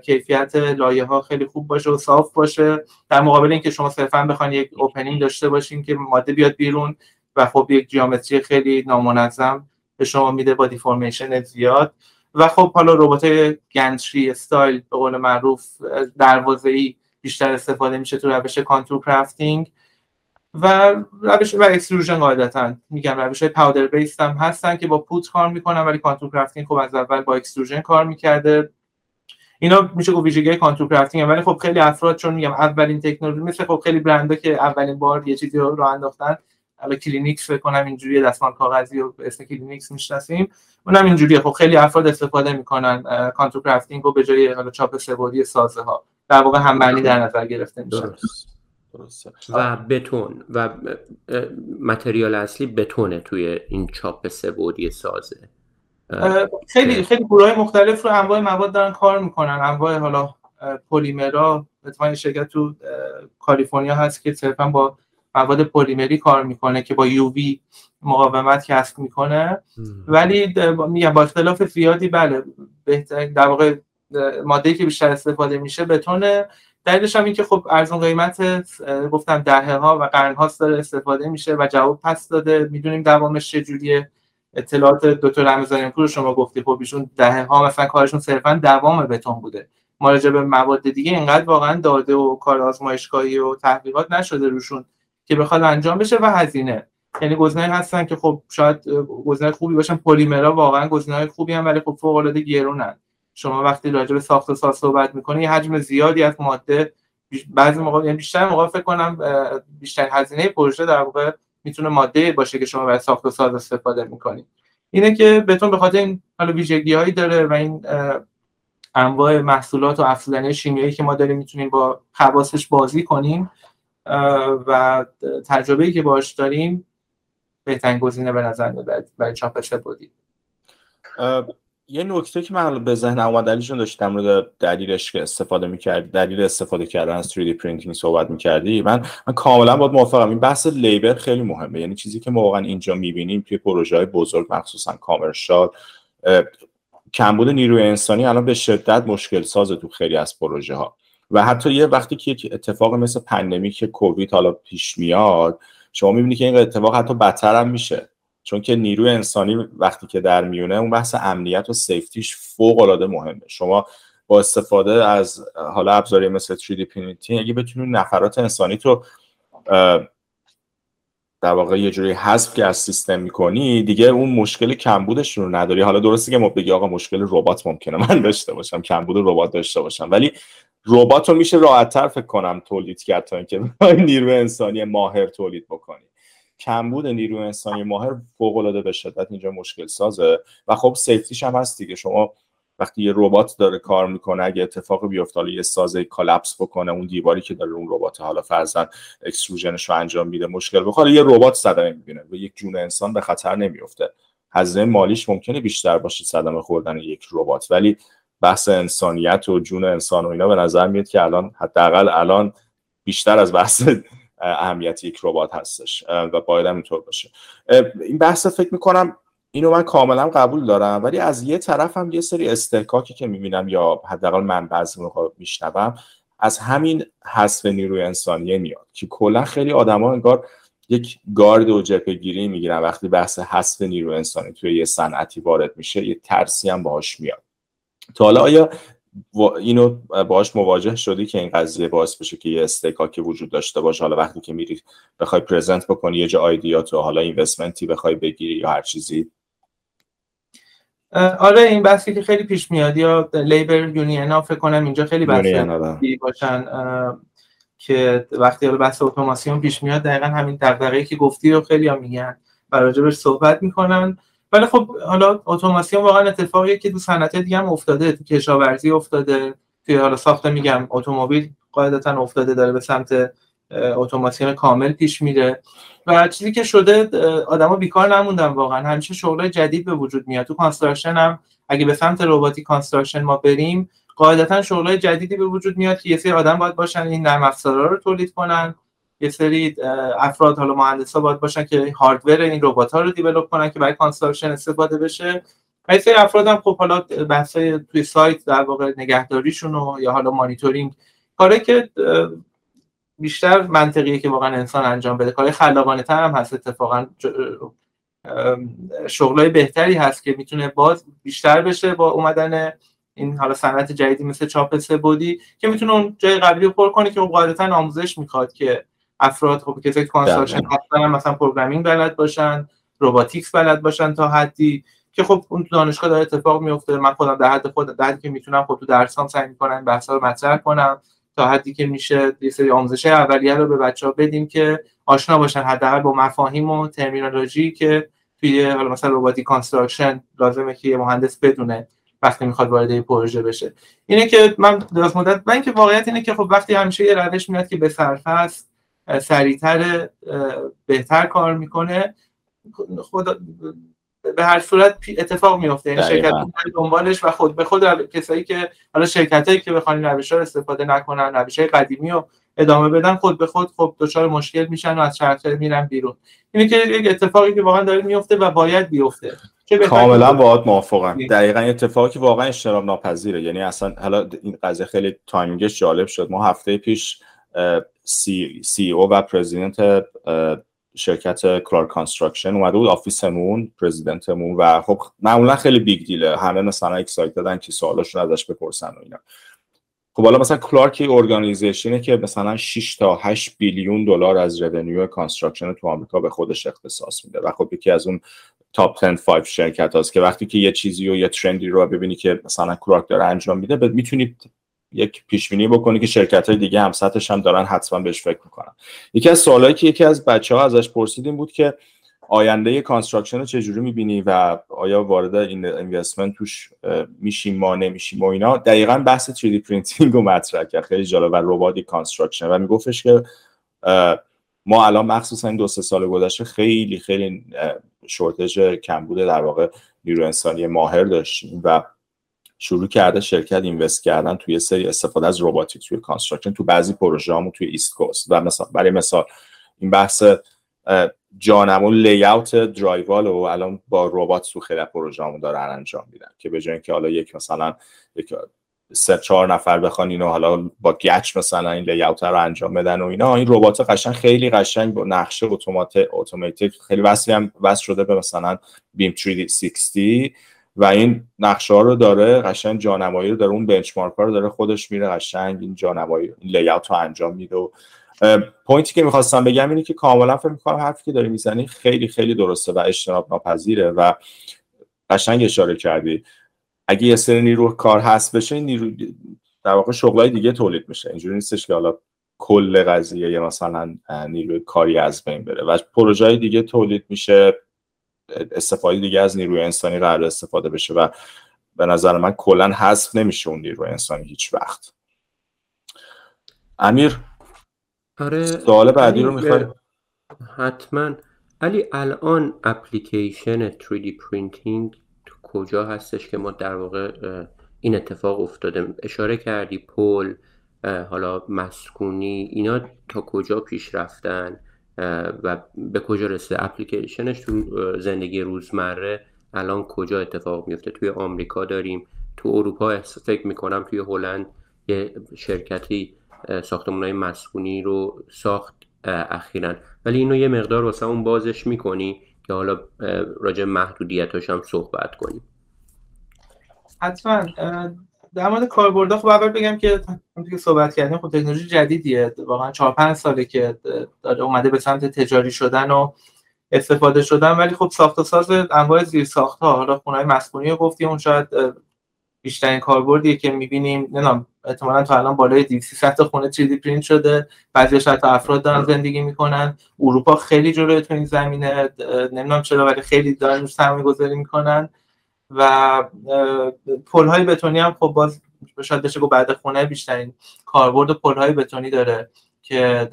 کیفیت لایه‌ها خیلی خوب باشه و صاف باشه، در مقابل اینکه شما صرفاً بخواید یک اوپنینگ داشته باشین که ماده بیاد بیرون و خب یک جیومتری خیلی نامنظم به شما میده با دیفورمیشن زیاد. و خب حالا ربات‌های گنتری استایل به قول معروف دروازه‌ای بیشتر استفاده میشه تو روش کانتور کرافتینگ و روش و اکستروژن. قاعدتاً میگم روش‌های پاودر بیس هم هستن که با پوت کار میکنن، ولی کانتور کرافتینگ خب از اول با اکستروژن کار میکرده. اینا میشه گفت ویژگی کانتور کرافتینگ. ولی خب خیلی افراد چون میگم اولین تکنولوژی، مثل خب خیلی برندها که اولین بار یه چیزی رو راه انداختن، حالا کلینیکس فکر کنم اینجوریه، دستمال کاغذی رو به اسم کلینیکس میشناسیم، اونم اینجوریه. خب خیلی افراد استفاده میکنن کانتور کرافتینگ رو به جای حالا چاپ سه‌بعدی سازه‌ها، در واقع هم معنی در نظر گرفته میشه. و بتون و متریال اصلی بتونه توی این چاپ سه‌بعدی سازه. خیلی خیلی گروهای مختلف رو انواع مواد دارن کار میکنن، انواع حالا پلیمرها. مثلا شرکت تو کالیفرنیا هست که صرفا با مواد پلیمری کار میکنه که با UV مقاومت کسب میکنه، ولی میگم با اختلاف زیادی بله بهترین در واقع ماده‌ای که بیشتر استفاده میشه بتونه. دلیلش هم این که خب ارزان قیمت، گفتم دهه‌ها و قرن‌هاست داره استفاده میشه و جواب پس داده. میدونیم دوامش چجوریه، اطلاعات دکتر رمضانیانپور رو شما گفتی. خب ایشون دهه‌ها مثلا کارشون صرفاً دوام بتون بوده، ما راجع به مواد دیگه اینقدر واقعاً داده و کار آزمایشگاهی و تحقیقات نشده روشون که بخواد انجام بشه و هزینه. یعنی گزینه‌ای هستن که خب شاید گزینه خوبی باشن، پلیمرها واقعا گزینه‌های خوبی هستن، ولی خب فوق‌العاده گرونن. شما وقتی راجع به ساخت و ساز صحبت می‌کنی، یه حجم زیادی از ماده، بعضی موقع یعنی بیشتر موقع فکر کنم بیشتر هزینه پروژه در واقع میتونه ماده باشه که شما برای ساخت و ساز استفاده می‌کنی. اینه که بتون به خاطر این حالا ویژگی‌هایی داره و این انواع محصولات و افزودنی‌های شیمیایی که ما داریم می‌تونیم با خواصش بازی کنیم و تجربه‌ای که باهاش داریم بهترین گزینه به نظر میاد برای چاپ سه‌بعدی. یه نکته که من به ذهن اومد، علی جون داشتم در دلیلش که استفاده می‌کردی، دلیل استفاده کردن از 3D پرینتینگ صحبت می‌کردی، من کاملا باهات موافقم. این بحث لیبر خیلی مهمه. یعنی چیزی که ما واقعا اینجا می‌بینیم توی پروژه‌های بزرگ، مخصوصا کامرشال، کمبود نیروی انسانی الان به شدت مشکل سازه تو خیلی از پروژه‌ها. و حتی یه وقتی که یک اتفاق مثل پندمیک کووید حالا پیش میاد، شما میبینید که این اتفاق حتی بدتر هم میشه، چون که نیروی انسانی وقتی که در میونه، اون بحث امنیت و سیفتیش فوق العاده مهمه. شما با استفاده از حالا ابزاری مثل 3D پرینتینگ اگه بتونید نفرات انسانی تو در واقع یه جوری حذف که از سیستم میکنی، دیگه اون مشکل کمبودش رو نداری. حالا درسته که ما بگی آقا مشکل ربات ممکنه من داشته باشم، کمبود ربات داشته باشم، ولی ربات رو میشه راحت‌تر فکر کنم تولید کرد تا اینکه نیروی انسانی ماهر تولید بکنی. کمبود نیروی انسانی ماهر فوق‌العاده به شدت اینجا مشکل سازه و خب سیفتیش هم هست دیگه. شما وقتی یه ربات داره کار میکنه، اگه اتفاقی بیفته یه سازه کالاپس بکنه، اون دیواری که داره اون ربات حالا فرضاً اکستروژنش رو انجام میده مشکل بخوره، یه ربات صدمه می‌بینه و یک جون انسان به خطر نمی‌افته. هزینه مالیش ممکنه بیشتر باشه صدمه خوردن یک ربات، ولی بحث انسانیت و جون انسان و اینا به نظر میاد که الان حداقل الان بیشتر از بحث اهمیت یک ربات هستش و باید هم اینطور باشه. این بحث فکر میکنم اینو من کاملا قبول دارم، ولی از یه طرف هم یه سری استحکاکی که میبینم یا حداقل من بعضی موقع میشنوم از همین حذف نیروی انسانی میاد که کلا خیلی آدما انگار یک گارد و جبهه‌گیری میگیرن وقتی بحث حذف نیروی انسانی توی یه صنعتی وارد میشه. یه ترسی هم باهاش میاد. تا حالا آیا اینو باهاش مواجه شدی که این قضیه باعث بشه که یه استحکاکی وجود داشته باشه، حالا وقتی که میری بخوای پرزنت بکنی یه جا آیدیات و حالا اینوستمنتی بخوای بگیری یا هر چیزی؟ آره، این بحثی که خیلی پیش میاد یا لیبر یونینا فکر کنم اینجا خیلی بحثی باشن که وقتی بحث اتوماسیون پیش میاد دقیقاً همین دغدغه‌ای که گفتی رو خیلی‌ها میگن و راجعش صحبت میکنن. ولی خب حالا اتوماسیون واقعا اتفاقیه که تو صنعت‌های دیگه هم افتاده، تو کشاورزی افتاده، توی حالا ساخته میگم اتومبیل قاعدتاً افتاده داره به سمت اتوماسیون کامل پیش میره و چیزی که شده آدما بیکار نموندن واقعا، همیشه شغلای جدید به وجود میاد. تو کانستراکشن هم اگه به سمت رباتیک کانستراکشن ما بریم قاعدتاً شغلای جدیدی به وجود میاد که یه سری آدم باید باشن این نرم افزارا رو تولید کنن، یه سری افراد حالا مهندسا باید باشن که هاردور این ربات‌ها رو دیولپ کنن که برای کانستراکشن استفاده بشه. یه سری افراد هم خب حالا بحثای توی سایت در واقع نگهداریشون و یا حالا مانیتورینگ، کاری که بیشتر منطقیه که واقعا انسان انجام بده. کار خلاقانه تر هم هست، اتفاقا شغلای بهتری هست که میتونه باز بیشتر بشه با اومدن این حالا صنعت جدیدی مثل چاپ سه‌بعدی که میتونه اون جای قبلی رو پر کنه که قاعدتاً آموزش میخواد که افراد خب که کانستراکشن هستن مثلا پروگرامینگ بلد باشن، رباتیکس بلد باشن تا حدی که خب اون تو دانشگاه داره اتفاق میفته. من خودم در حد خود در حدی که میتونم خب تو درسام سعی می‌کنم بحثا رو مطرح کنم تا حدی که میشه، یه سری آموزش اولیه رو به بچه‌ها بدیم که آشنا باشن حداقل با مفاهیم و ترمینولوژی که توی حالا مثلا رباتیک کانستراکشن لازمه که یه مهندس بدونه وقتی میخواد وارد این پروژه بشه. اینه که من دراز مدت من که واقعیت اینه که خب وقتی همیشه یه روش میاد که به صرفه است، سریع‌تر بهتر کار میکنه، خود به هر صورت اتفاق میفته. یعنی شرکت دنبالش و خود به خود کسایی که حالا شرکتایی که بخوان روش‌ها رو استفاده نکنن، روش‌های قدیمی رو ادامه بدن، خود به خود خب دچار مشکل میشن و از چرخه میرن بیرون. اینه که یک اتفاقی که واقعا داره میفته و باید بیفته. کاملا باهات موافقم. دقیقاً اتفاقی که واقعا اجتناب ناپذیره. یعنی اصلا حالا این قضیه خیلی تایمینگش جالب شد. ما هفته پیش CEO و پرزیدنت شرکت کلار کانستراکشن اومده بود آفیسمون، پرزیدنتمون، و خب معمولا خیلی بیگ دیله، همه مثلا اکسایت دادن که سوالاشون ازش بپرسن و اینا. خب حالا مثلا کلار که ارگانایزیشنه که مثلا 6 تا 8 بیلیون دلار از رونیو کانستراکشن تو آمریکا به خودش اختصاص میده و خب یکی از اون تاپ 10 5 شرکت هاست که وقتی که یه چیزی و یه ترندی رو ببینی که مثلا کلار داره انجام میده، بعد میتونید یک پیش بینی بکنه که شرکت‌های دیگه هم سطحش هم دارن حتما بهش فکر می‌کنن. یکی از سوالایی که یکی از بچه‌ها ازش پرسید این بود که آینده کانستراکشن رو چجوری می‌بینی و آیا وارد این اینوستمنت توش میشیم ما نمیشیم و اینا. دقیقاً بحث 3D پرینتینگ رو مطرح کرد، خیلی جالب، و رباتیک کانستراکشن، و میگفتش که ما الان مخصوصا این 2-3 سال گذشته خیلی خیلی شورتج کمبود در واقع نیروی انسانی ماهر داشتیم و شروع کرده شرکت اینوست کردن توی سری استفاده از رباتیک توی کانستراکشن تو بعضی پروژه‌هامون توی ایست کوست. و مثلا برای مثال این بحث جانمون لیاوت درایوال و الان با ربات تو خیلی پروژه‌هامون دارن انجام میدن که به جای اینکه حالا یک مثلا 3-4 نفر بخوان اینو حالا با گچ مثلا این لیاوت رو انجام بدن و اینا، این ربات قشنگ خیلی قشنگ با نقشه اتوماتیک خیلی وصل شده به مثلا بیم 360 و این نقشه‌ها رو داره قشنگ جانمایی رو داره، اون بنچمارک‌ها رو داره خودش میره قشنگ این جانمایی لی‌اوت رو انجام میده. و پوینتی که می‌خواستم بگم اینه که کاملا فکر می‌کنم حرفی که داری میزنی خیلی خیلی درسته و اجتناب ناپذیره و قشنگ اشاره کردی. اگه یه سری نیرو کار هست بشه، نیرو در واقع شغلای دیگه تولید میشه، اینجوری نیستش که حالا کل قضیه یا مثلا نیروی کاری از بین بره و پروژه‌های دیگه تولید میشه، استفاده دیگه از نیروی انسانی قرار استفاده بشه و به نظر من کلا حذف نمیشه اون نیروی انسانی هیچ وقت. امیر، سوال بعدی رو می‌خوای؟ حتما. علی، الان اپلیکیشن 3D پرینتینگ تو کجا هستش که ما در واقع این اتفاق افتاده؟ اشاره کردی پل، حالا مسکونی، اینا تا کجا پیش رفتن و به کجا رسیده؟ اپلیکیشنش تو زندگی روزمره الان کجا اتفاق میفته؟ توی آمریکا داریم، تو اروپا فکر میکنم توی هلند یه شرکتی ساختمان‌های مسکونی رو ساخت اخیراً، ولی اینو یه مقدار واسه اون بازش میکنی که حالا راجع محدودیتاش هم صحبت کنیم. حتما. در مورد کاربردها خب اول بگم که همونطور که صحبت کردیم خب تکنولوژی جدیدیه، واقعا 4-5 ساله که داره اومده به سمت تجاری شدن و استفاده شدن، ولی خب ساخت و ساز انواع زیرساخت‌ها، حالا خونه‌های مسکونی رو گفتیم، اون شاید بیشترین کاربردیه که می‌بینیم. نمی‌دونم احتمالاً تا الان بالای 200-300 خونه 3D پرینت شده، بعضی‌هاش حتی افراد دارن زندگی می‌کنن. اروپا خیلی جلوی تو این زمینه، نمی‌دونم چرا ولی خیلی دارن سرمایه‌گذاری می‌کنن. و پل‌های بتونی هم خب باز شاید بشه گفت بعد خونه بیشترین کاربرد پل‌های بتونی داره که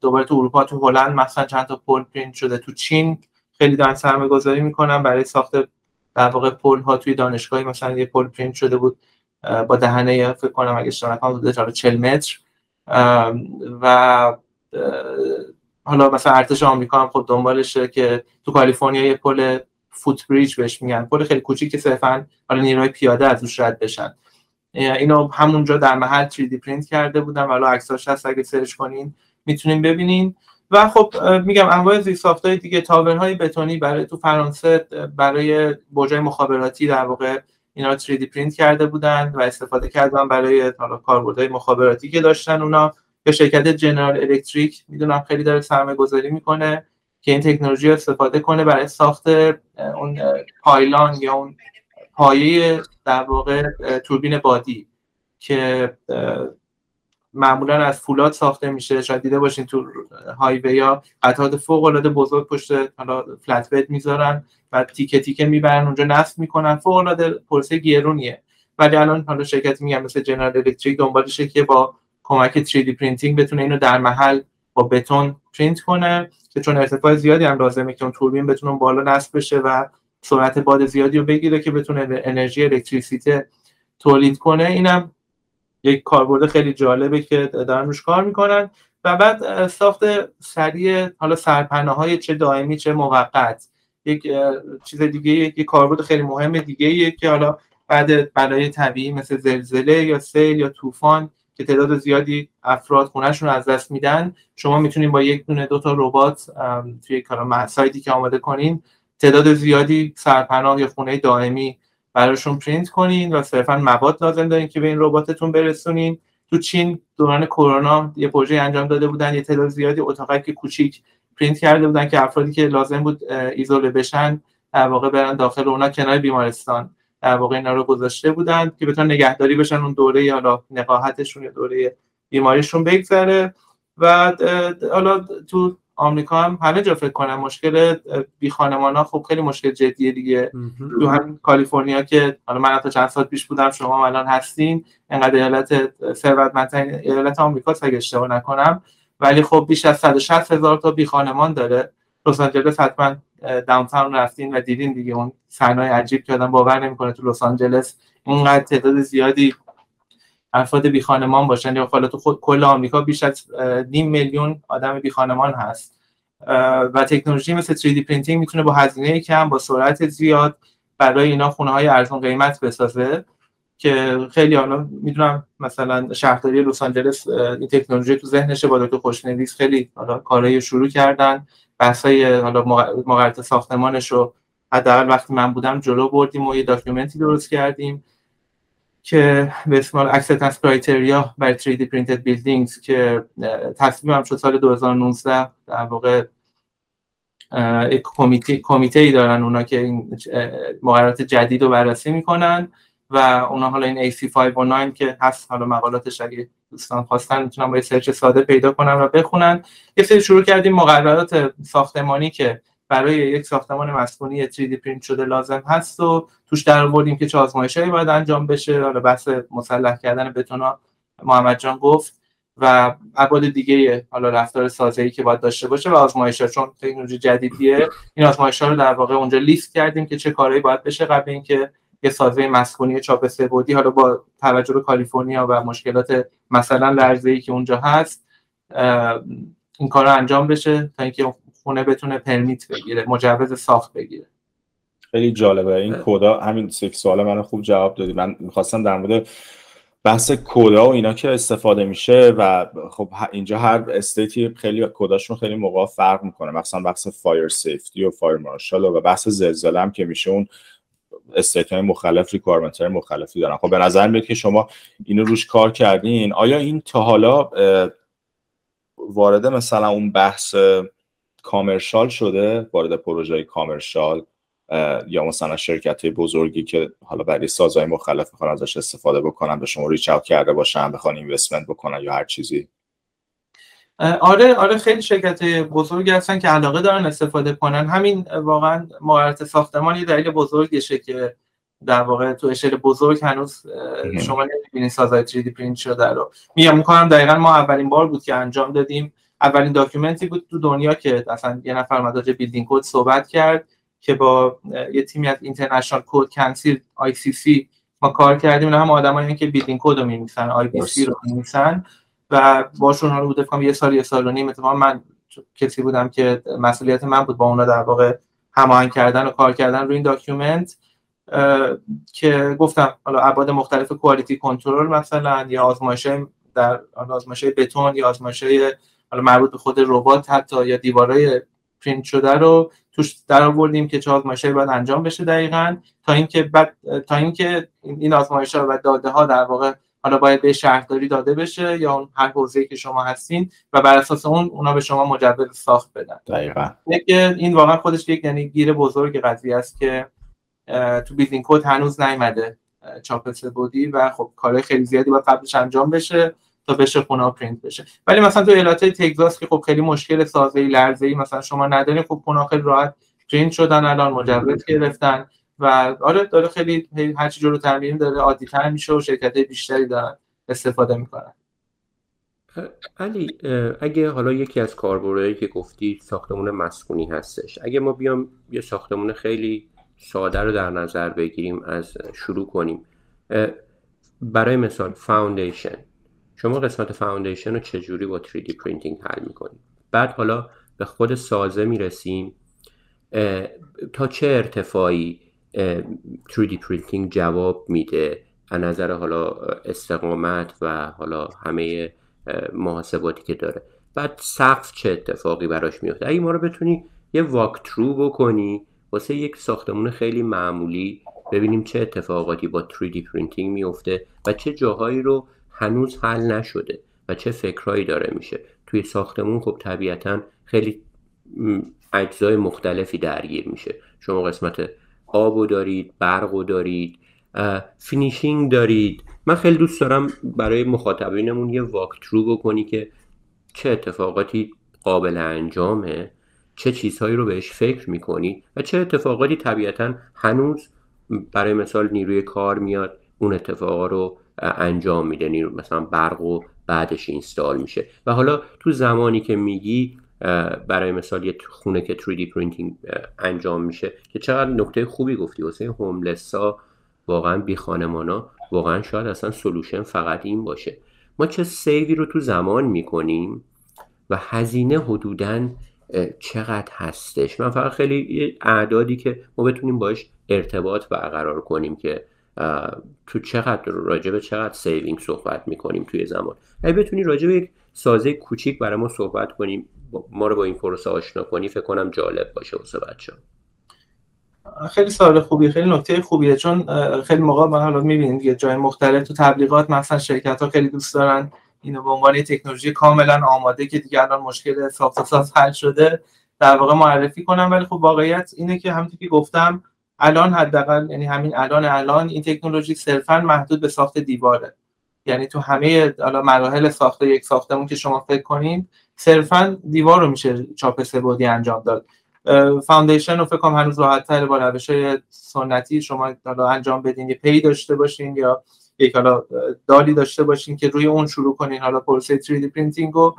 دوباره تو اروپا، تو هلند مثلا چند تا پل پرینت شده، تو چین خیلی دارن سرمایه‌گذاری میکنن برای ساخت در واقع پل‌ها. توی دانشگاهی مثلا یه پل پرینت شده بود با دهنه فکر کنم اگه اشتباه نکنم حدود 40 متر و حالا مثلا ارتش آمریکا هم خود دنبالشه که تو کالیفرنیا یه پل فوت بریج بهش میگن، پل خیلی کوچیک که صرفاً حالا نیروهای پیاده از روش رد بشن. اینا همونجا در محل 3D پرینت کرده بودن، حالا عکساش هست اگه سرچ کنین میتونین ببینین. و خب میگم انواع زیر ساختای دیگه، تاورهای بتونی برای تو فرانسه برای برج‌های مخابراتی در واقع اینا 3D پرینت کرده بودن و استفاده کردن برای حالا کاربردهای مخابراتی که داشتن اونا. یا شرکت جنرال الکتریک میدونم خیلی داره سرمایه‌گذاری میکنه که این تکنولوژی رو استفاده کنه برای ساخت اون پایلان یا اون پایه در واقع توربین بادی که معمولا از فولاد ساخته میشه. شاید دیده باشین تو هایوی ها قطعات فوق‌العاده بزرگ پشت حالا فلت بد میذارن و تیکه تیکه میبرن اونجا نصب میکنن، فوق‌العاده پروسه گرونیه. ولی الان حالا شرکت میگم مثل جنرال الکتریک دنبالشه که با کمک 3D پرینتینگ بتونه اینو در محل با بتون پرینت کنه که چون ارتفاع زیادی هم لازمه که اون توربین بتونه بالا نصب بشه و سرعت باد زیادی رو بگیره که بتونه انرژی الکتریسیته تولید کنه. اینم یک کاربرد خیلی جالبه که دارن روش کار میکنن. و بعد ساخت سریع حالا سرپناهای چه دائمی چه موقت یک چیز دیگه، یک کاربرد خیلی مهم دیگه که حالا بعد بلای طبیعی مثل زلزله یا سیل یا طوفان که تعداد زیادی افراد خونه‌شون رو از دست میدن، شما میتونین با یک دونه دو تا ربات توی کارا سایتی که آماده کنین تعداد زیادی سرپناه یا خونه دائمی براشون پرینت کنین و صرفاً مواد لازم دارین که به این رباتتون برسونین. تو چین دوران کرونا یه پروژه انجام داده بودن، یه تعداد زیادی اتاقک کوچیک پرینت کرده بودن که افرادی که لازم بود ایزوله بشن در واقع برن داخل اونا کنار بیمارستان در واقع اینا رو گذاشته بودن که بتونن نگهداری بشن اون دوره یا نقاهتشون یا دوره بیماریشون بگذره. و حالا تو آمریکا هم همه جا فکر کنم مشکل بی خانمانا خب خیلی مشکل جدیه دیگه. تو همین کالیفرنیا که حالا من تا چند سال پیش بودم، شما الان هستین، انقدر ایالت ثروتمندترین ایالت آمریکا اگه اشتباه نکنم، ولی خب بیش از 160,000 تا بی خانمان داره. لس آنجلس حتما داونتاون رفتین و دیدین دیگه اون صحنه‌های عجیب که آدم باور نمی‌کنه تو لس آنجلس اینقدر تعداد زیادی افراد بی خانمان باشن. یا حالا تو خود کل آمریکا بیش از 500,000,000 آدم بی خانمان هست و تکنولوژی مثل 3D پرینتینگ میتونه با هزینه کم با سرعت زیاد برای اینا خونه‌های ارزان قیمت بسازه که خیلی حالا میدونم مثلا شهرداری لس آنجلس این تکنولوژی تو ذهنش با دکتر خوشنویس خیلی حالا کارایی شروع کردن. بحثای حالا مقررات ساختمانش رو حداقل وقتی من بودم جلو بردیم و یه داکیومنتی درست کردیم که به اسم اکسپتنس کرایتریا برای 3D پرینتد بیلدینگز که تصمیمم شد سال 2019 در واقع یک کمیته‌ای دارن اونا که این مقررات جدید رو بررسی میکنن و اونا حالا این AC509 که هست حالا مقالاتش اگه دوستان خواستن میتونن با یه سرچ ساده پیدا کنن و بخونن. یه سری شروع کردیم مقررات ساختمانی که برای یک ساختمان مسکونی 3D پرینت شده لازم هست و توش درآوردیم که چه آزمایشایی باید انجام بشه. حالا بحث مسلح کردن بتونا محمد جان گفت و ابعاد دیگه حالا رفتار سازه‌ای که باید داشته باشه و آزمایش‌ها چون تکنولوژی جدیدیه. این آزمایش‌ها رو در واقع اونجا لیست کردیم که چه کارهایی باید بشه قبل اینکه یه سازه مسکونی چاپ سه‌بعدی حالا با توجه به کالیفرنیا و مشکلات مثلا لرزه‌ای که اونجا هست این کارو انجام بشه تا اینکه خونه بتونه پرمیت بگیره، مجوز ساخت بگیره. خیلی جالبه این کدا. همین سوال منو خوب جواب دادی. من می‌خواستم در مورد بحث کدا و اینا که استفاده میشه و خب اینجا هر استیتی خیلی کداشون خیلی موقع فرق میکنه، مثلا بحث فایر سیفتی و فایر مارشال و بحث زلزله هم که میشه اون استیت‌های مختلف ریکوایرمنت‌های مختلفی دارن. خب به نظر میاد که شما اینو روش کار کردین. آیا این تا حالا وارد مثلا اون بحث کامرشال شده، وارد پروژه‌های کامرشال یا مثلا شرکت‌های بزرگی که حالا برای سازهای مختلف می‌خوان ازش استفاده بکنن به شما ریچ اوت کرده باشن بخوان اینوستمنت بکنن یا هر چیزی؟ آره خیلی شرکت‌های بزرگی هستن که علاقه دارن استفاده کنن. همین واقعا مهارت ساختمان یه دلیل بزرگیشه که در واقع تو اشل بزرگ هنوز شما نمی‌بینید سازهای 3D پرینت شده رو. میگم کارم دقیقاً ما اولین بار بود که انجام دادیم، اولین داکیومنتی بود تو دنیا که مثلا یه نفر اومد راجع به بیلدینگ کد صحبت کرد که با یه تیمی از اینترنشنال کد کانسیل ICC ما کار کردیم. اینا هم آدمایی که بیلدینگ کد رو می‌نویسن، IPC رو می‌نویسن و باشون حالا بوده فکر کنم یه سال و نیم اتفاقا من کسی بودم که مسئولیت من بود با اونا در واقع هماهنگ کردن و کار کردن روی این داکیومنت که گفتم حالا ابعاد مختلف کوالیتی کنترل مثلا یا آزمایش‌های در آزمایش‌های بتون یا آزمایش‌های حالا مربوط به خود ربات حتی یا دیوارهای پرینت شده رو توش درآوردیم که چه آزمایش‌هایی باید انجام بشه دقیقاً تا اینکه این آزمایش‌ها و داده‌ها در واقع حالا باید به شهرداری داده بشه یا اون هر حوزه‌ای که شما هستین و بر اساس اون اونا به شما مجوز ساخت بدن. دقیقاً. این واقعاً خودش یک یعنی گیر بزرگ قضیه است که تو بیلدینگ کد هنوز نیومده چاپ سه‌بعدی و خب کارهای خیلی زیادی باید قبلش انجام بشه تا بشه خونه پرینت بشه. ولی مثلا تو ایالت‌های تگزاس که خب خیلی مشکل سازه‌ای لرزه‌ای مثلا شما ندارین، خب خونه خیلی راحت پرینت شدن الان مجوز گرفتن و آره داره خیلی هر چی جلوتر میریم داره عادی‌تر میشه و شرکت‌های بیشتری دارن استفاده میکنن. علی اگه حالا یکی از کاربردهایی که گفتی ساختمون مسکونی هستش، اگه ما بیام یه ساختمون خیلی ساده رو در نظر بگیریم از شروع کنیم، برای مثال فاوندیشن، شما قسمت فاوندیشن رو چجوری با 3D پرینتینگ حل میکنیم؟ بعد حالا به خود سازه میرسیم، تا چه ارتفاعی 3D پرینتینگ جواب میده از نظر حالا استقامت و حالا همه محاسباتی که داره؟ بعد سقف چه اتفاقی براش میفته؟ اگه ما رو بتونی یه واک ترو بکنی واسه یک ساختمون خیلی معمولی، ببینیم چه اتفاقاتی با 3D پرینتینگ میفته و چه جاهایی رو هنوز حل نشده و چه فکرهایی داره میشه توی ساختمون. خب طبیعتاً خیلی اجزای مختلفی درگیر میشه، شما قسمت آبو دارید، برقو دارید، فینیشینگ دارید. من خیلی دوست دارم برای مخاطبینمون یه واک ترو بکنی که چه اتفاقاتی قابل انجامه، چه چیزهایی رو بهش فکر میکنید و چه اتفاقاتی طبیعتاً هنوز برای مثال نیروی کار میاد اون اتفاقا رو انجام میده، نیروی مثلا برق و بعدش اینستال میشه. و حالا تو زمانی که میگی برای مثال یه خونه که 3D پرینتینگ انجام میشه، که چقدر نکته خوبی گفتی واسه هوملسا، واقعا بی خانمانا، واقعا شاید اصلا سلوشن فقط این باشه. ما چه سیوی رو تو زمان میکنیم و هزینه حدوداً چقدر هستش؟ من فقط خیلی اعدادی که ما بتونیم باش ارتباط برقرار کنیم که تو چقدر راجب چقدر سیوینگ صحبت میکنیم توی زمان. اگه بتونی راجب یک سازه کوچیک برای ما صحبت کنیم، ما رو با این پروسه آشنا کنی، فکر کنم جالب باشه واسه بچه‌ها. خیلی سوال خوبیه، خیلی نکته خوبیه، چون خیلی موقع من حالا میبینید که جای مختلف تو تبلیغات مثلا شرکت‌ها خیلی دوست دارن اینو به عنوان تکنولوژی کاملا آماده که دیگه الان مشکل ساخت حل شده در واقع معرفی کنم. ولی خب واقعیت اینه که همونطور که گفتم الان حداقل یعنی همین الان این تکنولوژی صرفا محدود به ساخت دیواره، یعنی تو همه حالا مراحل ساخت یک ساختمون که شما فکر کنین صرفا دیوار رو میشه چاپ سه‌بعدی انجام داد. فاندیشن رو فکر کنم هنوز راحت‌تر با روش‌های سنتی شما حالا انجام بدین، یه پی داشته باشین یا یک حالا دالی داشته باشین که روی اون شروع کنین حالا پروسه 3D پرینتینگ رو.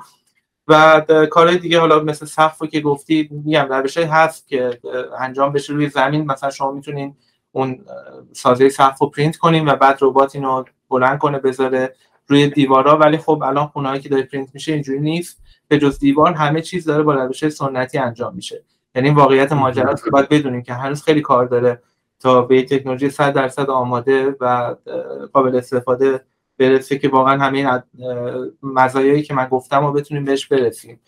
و کارهای دیگه حالا مثل سقف رو که گفتی، میگم روشی هست که انجام بشه روی زمین، مثلا شما میتونین اون سازه سقف رو پرینت کنین و بعد ربات اینو بلند کنه بذاره روی دیوارا. ولی خب الان خونه‌ای که داره پرینت میشه اینجوری نیست، به جز دیوار همه چیز داره با روش سنتی انجام میشه. یعنی واقعیت ماجرا است که باید بدونیم که هنوز خیلی کار داره تا به تکنولوژی 100% آماده و قابل استفاده برسه که واقعا همین مزایایی که من گفتم رو بتونیم بهش برسیم.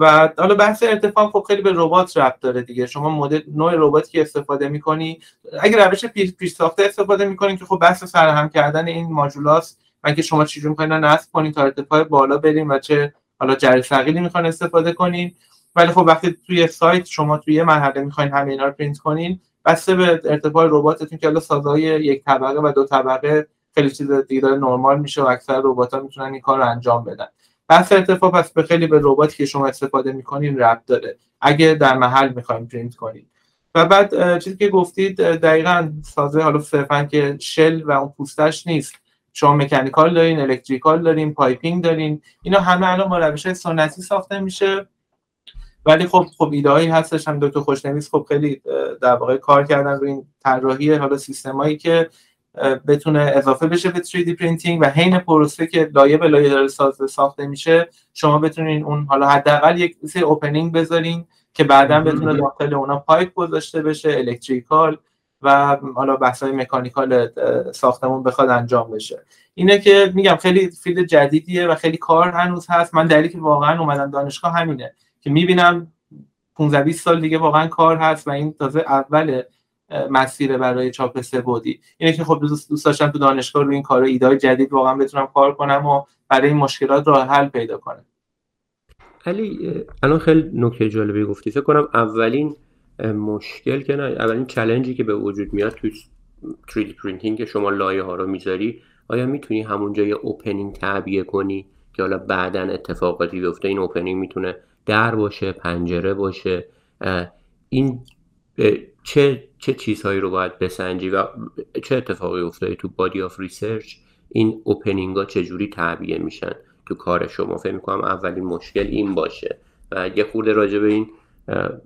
و حالا بحث ارتفاع خب خیلی به ربات ربط داره دیگه، شما مدل نوع رباتی که استفاده می‌کنی، اگه روش پیش ساخته استفاده می‌کنین که خب بحث سرهم کردن این ماژولاست و که شما چجوری می‌خواید نصب کنین تا ارتفاع بالا بریم و چه حالا جری ثقیلی می‌خواید استفاده کنین. ولی خب وقتی توی سایت شما توی یه مرحله می‌خواید همه اینا رو پرینت کنین، بسته به ارتفاع رباتتون که حالا سازهای یک طبقه و دو طبقه خیلی چیز دیگه داره نرمال میشه و اکثر ربات‌ها میتونن این کار رو انجام بدن. بحث ارتفاع پس به خیلی به رباتی که شما استفاده میکنین ربط داره اگه در محل میخوایم پرینت کنیم. و بعد چیزی که گفتید دقیقاً سازه، حالا صرفاً که شل و اون پوستش نیست، شما مکانیکال دارین، الکتریکال دارین، پایپینگ دارین، اینا همه الان با روش‌های سنتی ساخته میشه. ولی خب ایده‌هایی هستش، هم دکتر خوشنویس خب خیلی در واقع کار کردن روی این طراحی حالا سیستمایی که بتونه اضافه بشه به 3D پرینتینگ و عین پروسه که لایه به لایه داره ساخته میشه، شما بتونین اون حالا حداقل یک سری اوپنینگ بذارین که بعداً بتونه داخل اونا پایپ گذاشته بشه، الکتریکال و حالا بحث‌های مکانیکال ساختمون بخواد انجام بشه. اینه که میگم خیلی فیلد جدیدیه و خیلی کار هنوز هست. من دلیلی که واقعاً اومدم دانشگاه همینه که میبینم 15 20 سال دیگه واقعاً کار هست و این تازه اول مسیر برای چاپ سه‌بعدی. اینه که خب دوست داشتم تو دانشگاه روی این کارا، ایده‌های جدید واقعاً بتونم کار کنم و برای این مشکلات راه حل پیدا کنم. علی الان خیلی نکته جالبی گفتی. فکر کنم اولین مشکل که نه، اولین چالنجی که به وجود میاد تو 3D پرینتینگ که شما لایه ها رو میذاری، آیا میتونی همونجا یه اوپنینگ تعبیه کنی که حالا بعداً اتفاقاتی بیفته؟ این اوپنینگ میتونه در باشه، پنجره باشه، این چه چیزهایی رو باید بسنجی و چه اتفاقی افتاده تو بادی آف ریسرچ؟ این اوپنینگ ها چجوری تعبیه میشن تو کار شما؟ فکر میکنم اولین مشکل این باشه و یه خورده راجع به این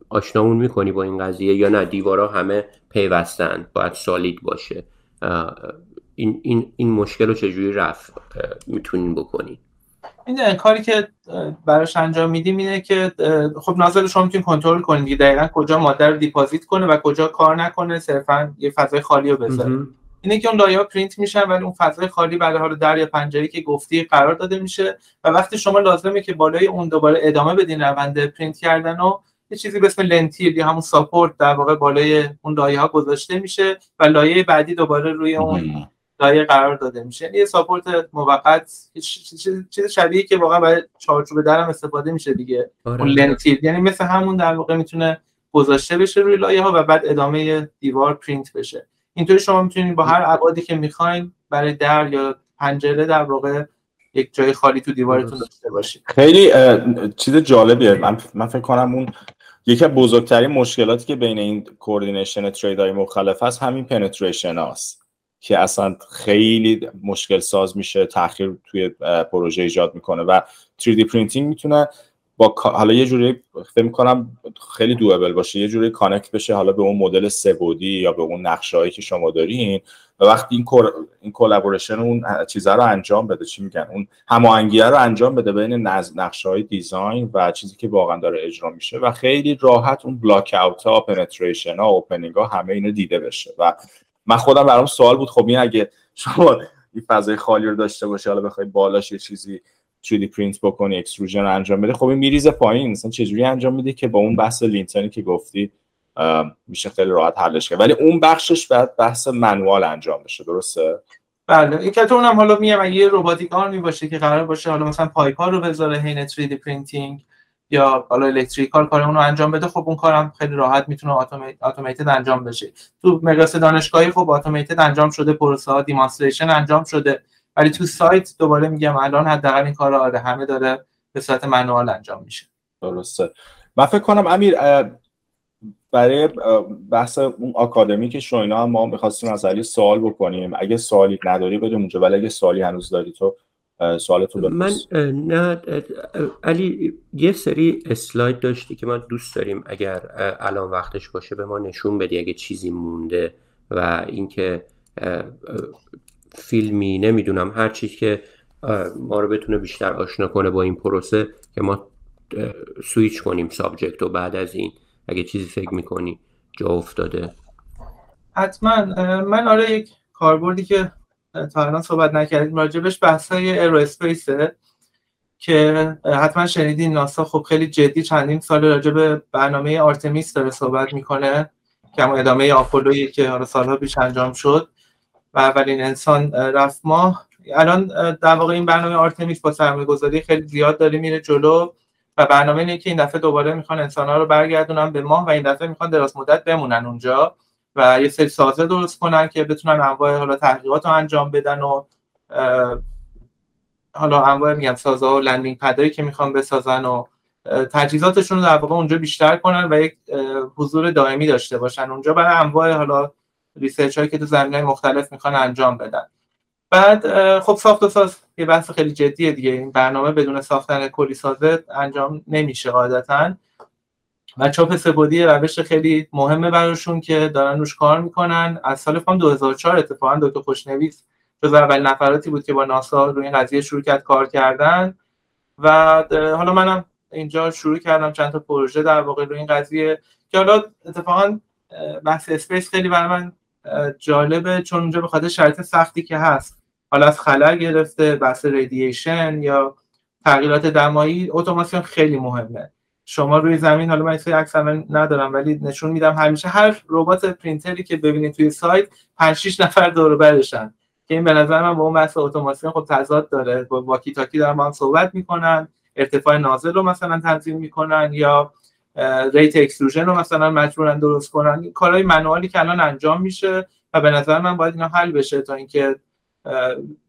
آشنامون میکنی با این قضیه یا نه دیوارا همه پیوستن باید سالید باشه؟ این مشکل رو چجوری رفع میتونین بکنین؟ این کاری که براش انجام میدیم اینه که خب نازل شما میتونین کنترل کنین دیگه، دقیقاً کجا ماده رو دیپازیت کنه و کجا کار نکنه، صرفاً یه فضای خالی رو بذاره. اینه که اون لایه‌ها پرینت میشن ولی اون فضای خالی برای حالا در یا پنجره که گفتی قرار داده میشه و وقتی شما لازمه که بالای اون دوباره ادامه بدین روند پرینت کردن و یه چیزی به اسم لنتیل یا همون ساپورت در واقع بالای اون لایه‌ها گذاشته میشه و لایه بعدی دوباره روی اون لایه قرار داده میشه. یعنی ساپورت موقت، چیز شبیه که واقعا برای چارچوب درم استفاده میشه دیگه. آره. اون لنتیل یعنی مثل همون در واقع میتونه گذاشته بشه روی لایه‌ها و بعد ادامه دیوار پرینت بشه. اینطوری شما میتونید با هر ابعادی که میخواین برای در یا پنجره در واقع یک جای خالی تو دیوارتون داشته باشید. خیلی چیز جالبیه. من فکر کنم اون یکی از بزرگترین مشکلاتی که بین این کوردینیشن تریدهای مختلف هست همین پنتریشن هاست که اصلا خیلی مشکل ساز میشه، تأخیر توی پروژه ایجاد میکنه و 3D پرینتینگ میتونه با حالا یه جوری فکر می‌کنم خیلی دوئبل باشه، یه جوری کانکت بشه حالا به اون مدل سه‌بعدی یا به اون نقشه‌هایی که شما دارین و وقتی این کلابوریشن اون چیزا رو انجام بده، چی میگن، اون هماهنگی رو انجام بده بین نقشه‌های دیزاین و چیزی که واقعا داره اجرا میشه و خیلی راحت اون بلاک اوت‌ها، پنتریشن‌ها، اوپنینگ‌ها همه اینا دیده بشه. و من خودم برام سوال بود، خب این اگه شما این فضای خالی رو داشته باشی حالا بخوای بالاش یه چیزی 3D پرینت بکنی، اکستروژن رو انجام بده، خب این میریزه پایین، مثلا چجوری انجام میده که با اون بحث لینتنی که گفتی میشه خیلی راحت حلش کرد ولی اون بخشش بعد بحث منوال انجام بشه، درسته؟ بله، این که تو اونم حالا میگم اگه رباتیک آرمی باشه که قرار باشه حالا مثلا پایپا رو بذاره عین 3D پرینتینگ یا حالا الکتریکال کار اون رو انجام بده، خب اون کارم خیلی راحت میتونه اتوماتد انجام بشه. تو مقیاس دانشگاهی خب اتوماتد انجام شده، پروسه ها دیمونستریشن انجام شده، ولی تو سایت دوباره میگم الان حداقل این کارا آره همه داره به صورت منوال انجام میشه. درسته. من فکر کنم امیر برای بحث اون آکادمیک شو اینا هم ما می‌خواستیم از علی سوال بکنیم. اگه سوالی نداری بده اونجا، ولی اگه سوالی هنوز داری تو سوالتو بپرس. من نه علی یه سری اسلاید داشتی که من دوست داریم اگر الان وقتش باشه به ما نشون بدی اگه چیزی مونده و اینکه فیلمی نمیدونم هر چیزی که ما رو بتونه بیشتر آشنا کنه با این پروسه که ما سویچ کنیم سابجکت و بعد از این اگه چیزی فکر میکنی جا افتاده. حتما. من آره یک کاربردی که تا الان صحبت نکردیم راجبش بحثای ایرواسپیسه که حتما شنیدین ناسا خب خیلی جدی چندین سال راجب برنامه آرتمیس داره صحبت میکنه که هم ادامه آپولویی که حالا سالها پیش انجام شد و اولین انسان رفت ماه. الان در واقع این برنامه آرتمیس با سرمایه‌گذاری خیلی زیاد داره میره جلو و برنامه اینه که این دفعه دوباره میخوان انسان‌ها رو برگردونن به ماه و این دفعه میخوان دراز مدت بمونن اونجا و یه سری سازه درست کنن که بتونن انواع حالا تحقیقات رو انجام بدن و حالا انواع میگم سازه‌ها و لندینگ پدایی که میخوان بسازن و تجهیزاتشون رو در واقع اونجا بیشتر کنن و یک حضور دائمی داشته باشن اونجا برای انواع حالا ریسرچ هایی که تو زمینه‌های مختلف میخوان انجام بدن. بعد خب ساخت و ساز یه بحث خیلی جدیه دیگه، این برنامه بدون ساختن کلی سازه انجام نمیشه قاعدتاً و چاپ سه‌بعدی روش خیلی مهمه براشون که دارن روش کار میکنن. از سال 2004 اتفاقاً دکتر خوشنویس جزو اولین نفراتی بود که با ناسا روی این قضیه شروع کرد کار کردن و حالا منم اینجا شروع کردم چند تا پروژه در واقع روی این قضیه که حالا اتفاقاً بحث اسپیس خیلی برای من جالبه چون اونجا به خاطر شرایط سختی که هست، حالا از خلا گرفته بحث رادییشن یا تغییرات دمایی، اتوماسیون خیلی مهمه. شما روی زمین، حالا من این سری عکس ندارم ولی نشون میدم، همیشه هر ربات پرینتری که ببینید توی سایت 5 6 نفر دور و برشن که این به نظر من با اون بحث اتوماسیون خب تضاد داره. با واکی تاکی دارن با هم صحبت میکنن، ارتفاع نازل رو مثلا تنظیم میکنن یا ریت اکسلوژن رو مثلا مجبورن درست کنن، کارهای منوالی که الان انجام میشه و به نظر من باید اینا حل بشه تا اینکه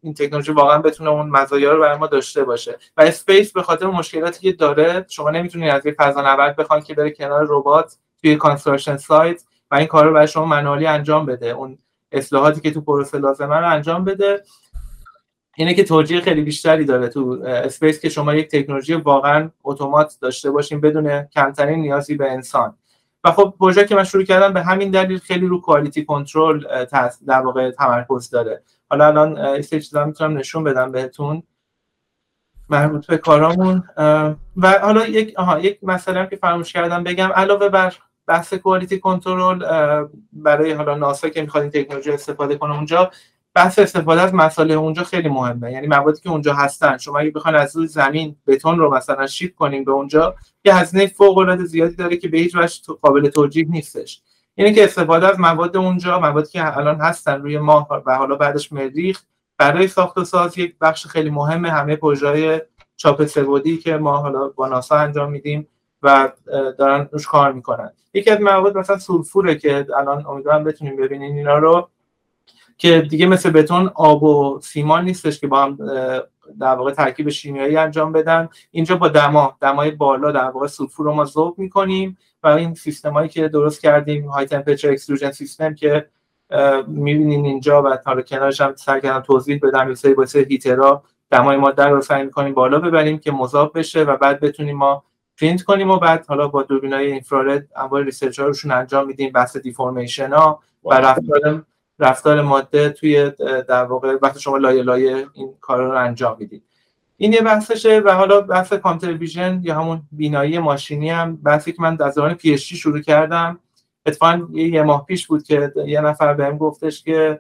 این تکنولوژی واقعا بتونه اون مزایا رو برای ما داشته باشه. و اسپیس به خاطر مشکلاتی که داره، شما نمیتونید از یه فضانورد بخواید که بره کنار ربات توی کانستراکشن سایت و این کارو برای شما منوالی انجام بده، اون اصلاحاتی که تو پروسه لازمه رو انجام بده. اینه که توجیه خیلی بیشتری داره تو اسپیس که شما یک تکنولوژی واقعا اتومات داشته باشین بدون کمترین نیازی به انسان. و خب پروژه که من شروع کردم به همین دلیل خیلی رو کوالیتی کنترل در واقع تمرکز داره. حالا الان این چیزا میتونم نشون بدم بهتون مربوط به کارامون. و حالا یک مسئله هم که فراموش کردم بگم، علاوه بر بحث کوالیتی کنترل برای حالا ناسا که میخواد این تکنولوژی استفاده کنه، اونجا بحث استفاده از مساله اونجا خیلی مهمه. یعنی موادی که اونجا هستن، شما اگه بخواید از روی زمین بتون رو مثلا شیپ کنین به اونجا، یه هزینه فوق العاده زیادی داره که به هیچ وجه قابل توجیه نیستش. یعنی که استفاده از مواد اونجا، موادی که الان هستن روی ماه و حالا بعدش مریخ، برای ساخت و ساز یک بخش خیلی مهمه. همه پروژه‌های چاپ سه‌بعدی که ما حالا با ناسا انجام میدیم و دارن روش کار میکنن، یکی از مواد مثلا سولفوره که الان امیدوارم بتونیم ببینین اینا رو، که دیگه مثل بتون آب و سیمان نیستش که با هم در واقع ترکیب شیمیایی انجام بدن. اینجا با دمای بالا در واقع سولفور رو ما ذوب می‌کنیم و این سیستمایی که درست کردیم، های تمپرچر اکسلوژن سیستم که می‌بینین اینجا و تا کنارش هم سعی کردم توضیح بدم، یه سری با سری هیترا دمای ماده رو سعی می‌کنیم بالا ببریم که مذاب بشه و بعد بتونیم ما پرینت کنیم و بعد حالا با دوربینای اینفرارد انواع ریسرچ‌ها روشون انجام میدیم، بحث دیفورمیشن‌ها و رفتار ماده توی در واقع وقتی شما لایه لایه این کارا رو انجام میدید. این یه بحثشه. و حالا بحث کامپیوتر ویژن یا همون بینایی ماشینی هم بحثی که من از دوران پی اچ دی شروع کردم. اتفاقاً یه ماه پیش بود که یه نفر بهم گفتش که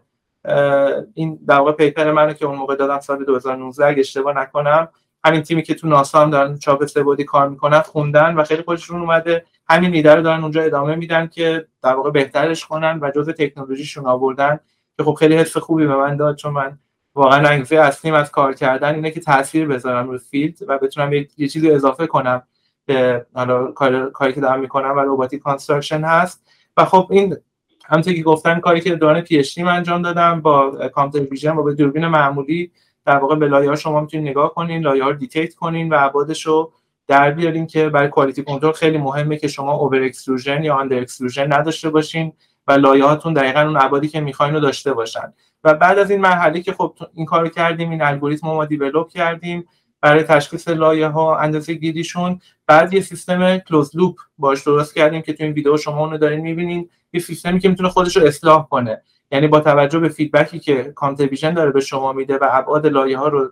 این در واقع پیپر منو که اون موقع دادم سال 2019 اگه اشتباه نکنم، همین تیمی که تو ناسا هم دارن چاپ سه‌بعدی کار میکنن خوندن و خیلی خوششون اومده، همین ایده رو دارن اونجا ادامه میدن که در واقع بهترش کنن و جزء تکنولوژیشون آوردن، که خب خیلی حس خوبی به من داد، چون من واقعا انگیزه اصلیم از کار کردن اینه که تاثیر بذارم روی فیلد و بتونم یه چیزی اضافه کنم به حالا کاری که دارم میکنم و رباتیک کانستراکشن هست. و خب این همونطور که گفتم کاری که دوران پی اچ دی انجام دادم با کامپیوتر ویژن و با دوربین معمولی در واقع به لایه‌ها شما میتونید نگاه کنین، لایه‌ها رو دیتکت کنین و ابعادش رو در بیارین که برای کوالیتی کنترل خیلی مهمه که شما اوور اکسلوژن یا آندر اکسلوژن نداشته باشین و لایه‌هاتون دقیقاً اون ابعادی که می‌خواین رو داشته باشن. و بعد از این مرحله که خب این کارو کردیم، این الگوریتم رو ما دیولپ کردیم برای تشخیص لایه‌ها، اندازه‌گیریشون، بعد یه سیستم کلوز لوپ باهاش درست کردیم که تو این ویدیو شما اون رو دارین می‌بینین، یه سیستمی که می‌تونه خودش رو اصلاح کنه. یعنی با توجه به فیدبکی که کامپیوتر ویژن داره به شما میده و ابعاد لایه‌ها رو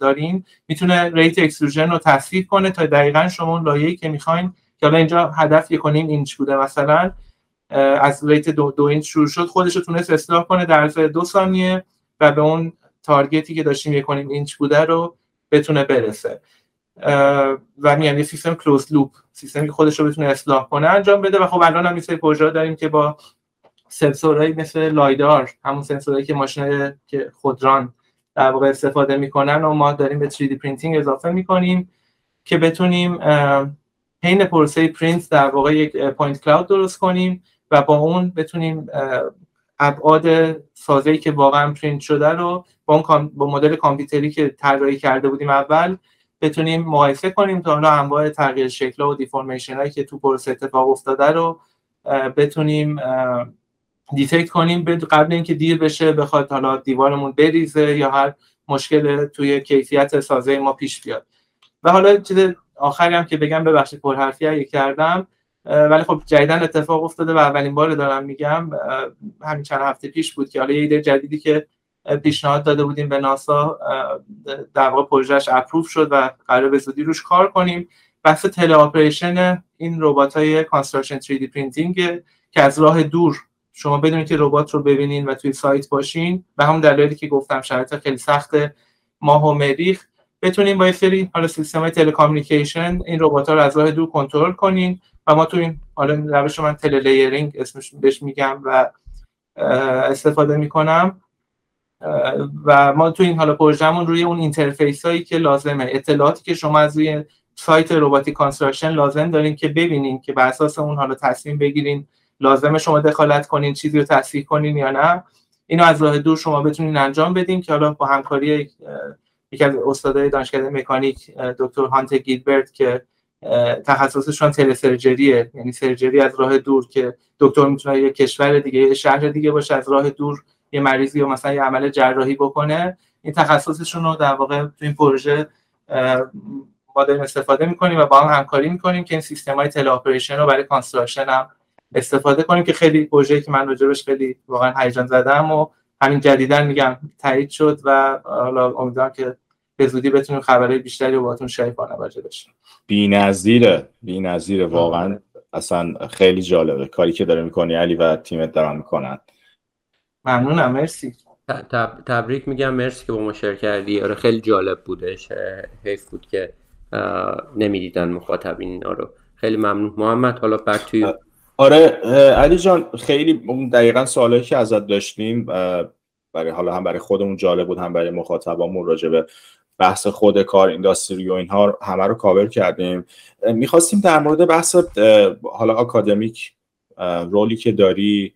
دارین، میتونه ریت اکسلوژن رو تصحیح کنه تا دقیقاً شما اون لایه‌ای که می‌خواید، که حالا اینجا هدف 1.5 اینچ بوده مثلا، از ریت 2 اینچ شروع شد، خودش رو تونست اصلاح کنه در عرض 2 ثانیه و به اون تارگتی که داشتیم 1.5 اینچ بوده رو بتونه برسه. و میگم یه سیستم کلوز لوپ، سیستمی که خودش رو بتونه اصلاح کنه انجام بده. و خب الان هم یه پروژه داریم که با سنسورهایی مثل لایدار، همون سنسورهایی که ماشین‌های که خودران در واقع استفاده میکنن و ما داریم به 3D پرینتینگ اضافه میکنیم که بتونیم عین پروسه پرینت در واقع یک پوینت کلاود درست کنیم و با اون بتونیم ابعاد سازه‌ای که واقعا پرینت شده رو با مدل کامپیوتری که طراحی کرده بودیم اول بتونیم مقایسه کنیم تا حالا انواع تغییر شکل و دیفورمیشن هایی که تو پروسه اتفاق افتاده رو بتونیم دیتکت کنیم قبل اینکه دیر بشه بخواد حالا دیوارمون بریزه یا هر مشکل توی کیفیت سازه ما پیش بیاد. و حالا چیز آخری هم که بگم، ببخشید پرحرفی اگه کردم، ولی خب جدیدن اتفاق افتاده و اولین بار دارم میگم، همین چند هفته پیش بود که حالا یه ایده جدیدی که پیشنهاد داده بودیم به ناسا در واقع پروژهش اپروف شد و قراره به زودی روش کار کنیم. بحث تلی آپریشن این ربات‌های کانستراکشن 3D پرینتینگ که از راه دور شما بدون که ربات رو ببینین و توی سایت باشین، به همون دلایلی که گفتم شرایط خیلی سخت ماه و مریخ، بتونین با یه سری حالا سیستم‌های تلکامیونیکیشن این ربات‌ها رو از راه دور کنترل کنین و ما تو این حالا روش من تلی لیرینگ اسمش بهش میگم و استفاده میکنم و ما تو این حالا پروژه‌مون روی اون اینترفیس هایی که لازمه، اطلاعاتی که شما از روی سایت رباتیک کانستراکشن لازم دارین که ببینین که بر اساس اون حالا تصمیم بگیرین لازمه شما دخالت کنین، چیزی رو تصحیح کنین یا نه، اینو از راه دور شما بتونین انجام بدین که حالا با همکاری یکی از استادای دانشکده مکانیک دکتر هانت گیلبرت که تخصصشون تلسرجریه، یعنی سرجری از راه دور، که دکتر میتونه یه کشور دیگه یه شهر دیگه باشه از راه دور یه مریضی یا مثلا یه عمل جراحی بکنه، این تخصصشون رو در واقع تو این پروژه ما داریم استفاده میکنیم و با هم همکاری میکنیم که این سیستم‌های تلی آپریشن رو برای کانستراکشن هم استفاده کنیم که خیلی پروژه‌ای که من راجبش خیلی واقعا هیجان زدم و همین جدیداً میگم تایید شد و حالا امیدوارم که به زودی بتونیم خبرهای بیشتری رو باهاتون شریک کنم راجبش. بی‌نظیره واقعا، اصلا خیلی جالبه کاری که داره می‌کنی علی و تیمت دارن می‌کنن. ممنونم، مرسی، تبریک میگم، مرسی که با ما شریک کردی. آره خیلی جالب بودش، حیف بود که نمیدیدن مخاطب اینا رو. خیلی ممنون محمد. حالا بعد توی آره علی جان، خیلی دقیقاً سوالایی که ازت داشتیم برای حالا هم برای خودمون جالب بود هم برای مخاطبامون راجع به بحث خود کار اینداستری و اینها همه رو کاور کردیم. می‌خواستیم در مورد بحث حالا آکادمیک رولی که داری،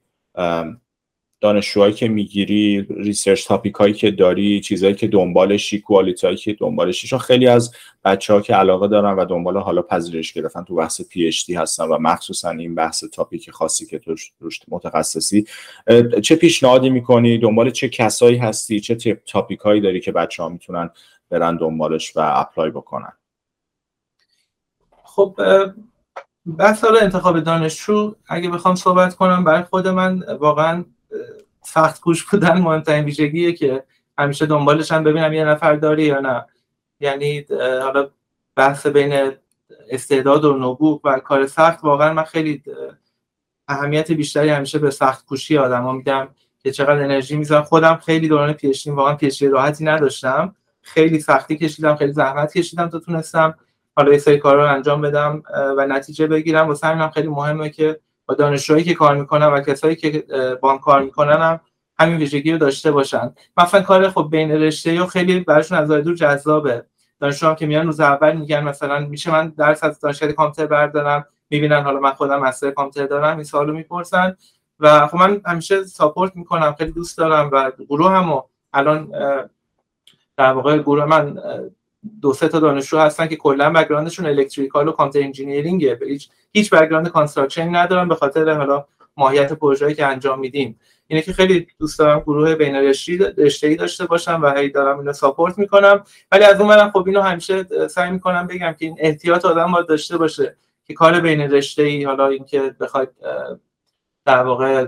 دانشجوهایی که میگیری، ریسرچ تاپیک هایی که داری، چیزایی که دنبالشی، کوالیتی هایی که دنبالشی، چون خیلی از بچه‌ها که علاقه دارن و دنبال حالا پذیرش گرفتن تو بحث پی اچ دی هستن و مخصوصا این بحث تاپیک خاصی که تو روش متخصصی، چه پیشنهادی میکنی؟ دنبال چه کسایی هستی؟ چه تاپیک هایی داری که بچه‌ها میتونن برن دنبالش و اپلای بکنن؟ خب بحث انتخاب دانشجو اگه بخوام صحبت کنم، برای خود من واقعا سخت کوش بودن مهمترین ویژگیه که همیشه دنبالش هم ببینم یه نفر داری یا نه. یعنی حالا بحث بین استعداد و نبوغ و کار سخت، واقعا من خیلی اهمیت بیشتری همیشه به سخت کوشی آدما میدم که چقدر انرژی میذارم. خودم خیلی دوران پی اچ دی واقعا پی اچ دی راحتی نداشتم، خیلی سختی کشیدم، خیلی زحمت کشیدم تا تونستم حالا یه سری کارا رو انجام بدم و نتیجه بگیرم. واسه همینم خیلی مهمه که و دانشجویی که کار میکنن و کسایی که با هم کار میکنن هم همین ویژگی رو داشته باشن. مثلا کار خب بین رشته‌ای خیلی براشون از دور جذابه. دانشجوام که میان روز اول میگن مثلا میشه من درس از دانشکده کامپیوتر بردارم، میبینن حالا من خودم مستر کامپیوتر دارم، این سوالو میپرسن و خب من همیشه ساپورت میکنم، خیلی دوست دارم و گروهمو الان در واقع گروه من 2-3 تا دانشجو هستن که کلا بک‌گراندشون الکتریکال و کامپیوتر انجینیرینگه، هیچ بک‌گراند کانستراکشن ندارن به خاطر حالا ماهیت پروژه‌ای که انجام میدیم. اینه که خیلی دوست دارم گروه بین‌رشته‌ای داشته باشم و هی دارم اینو ساپورت میکنم. ولی از اون برم خب اینو همیشه سعی میکنم بگم که این احتیاط آدم باید داشته باشه که کار بین‌رشته‌ای، حالا اینکه بخواد در واقع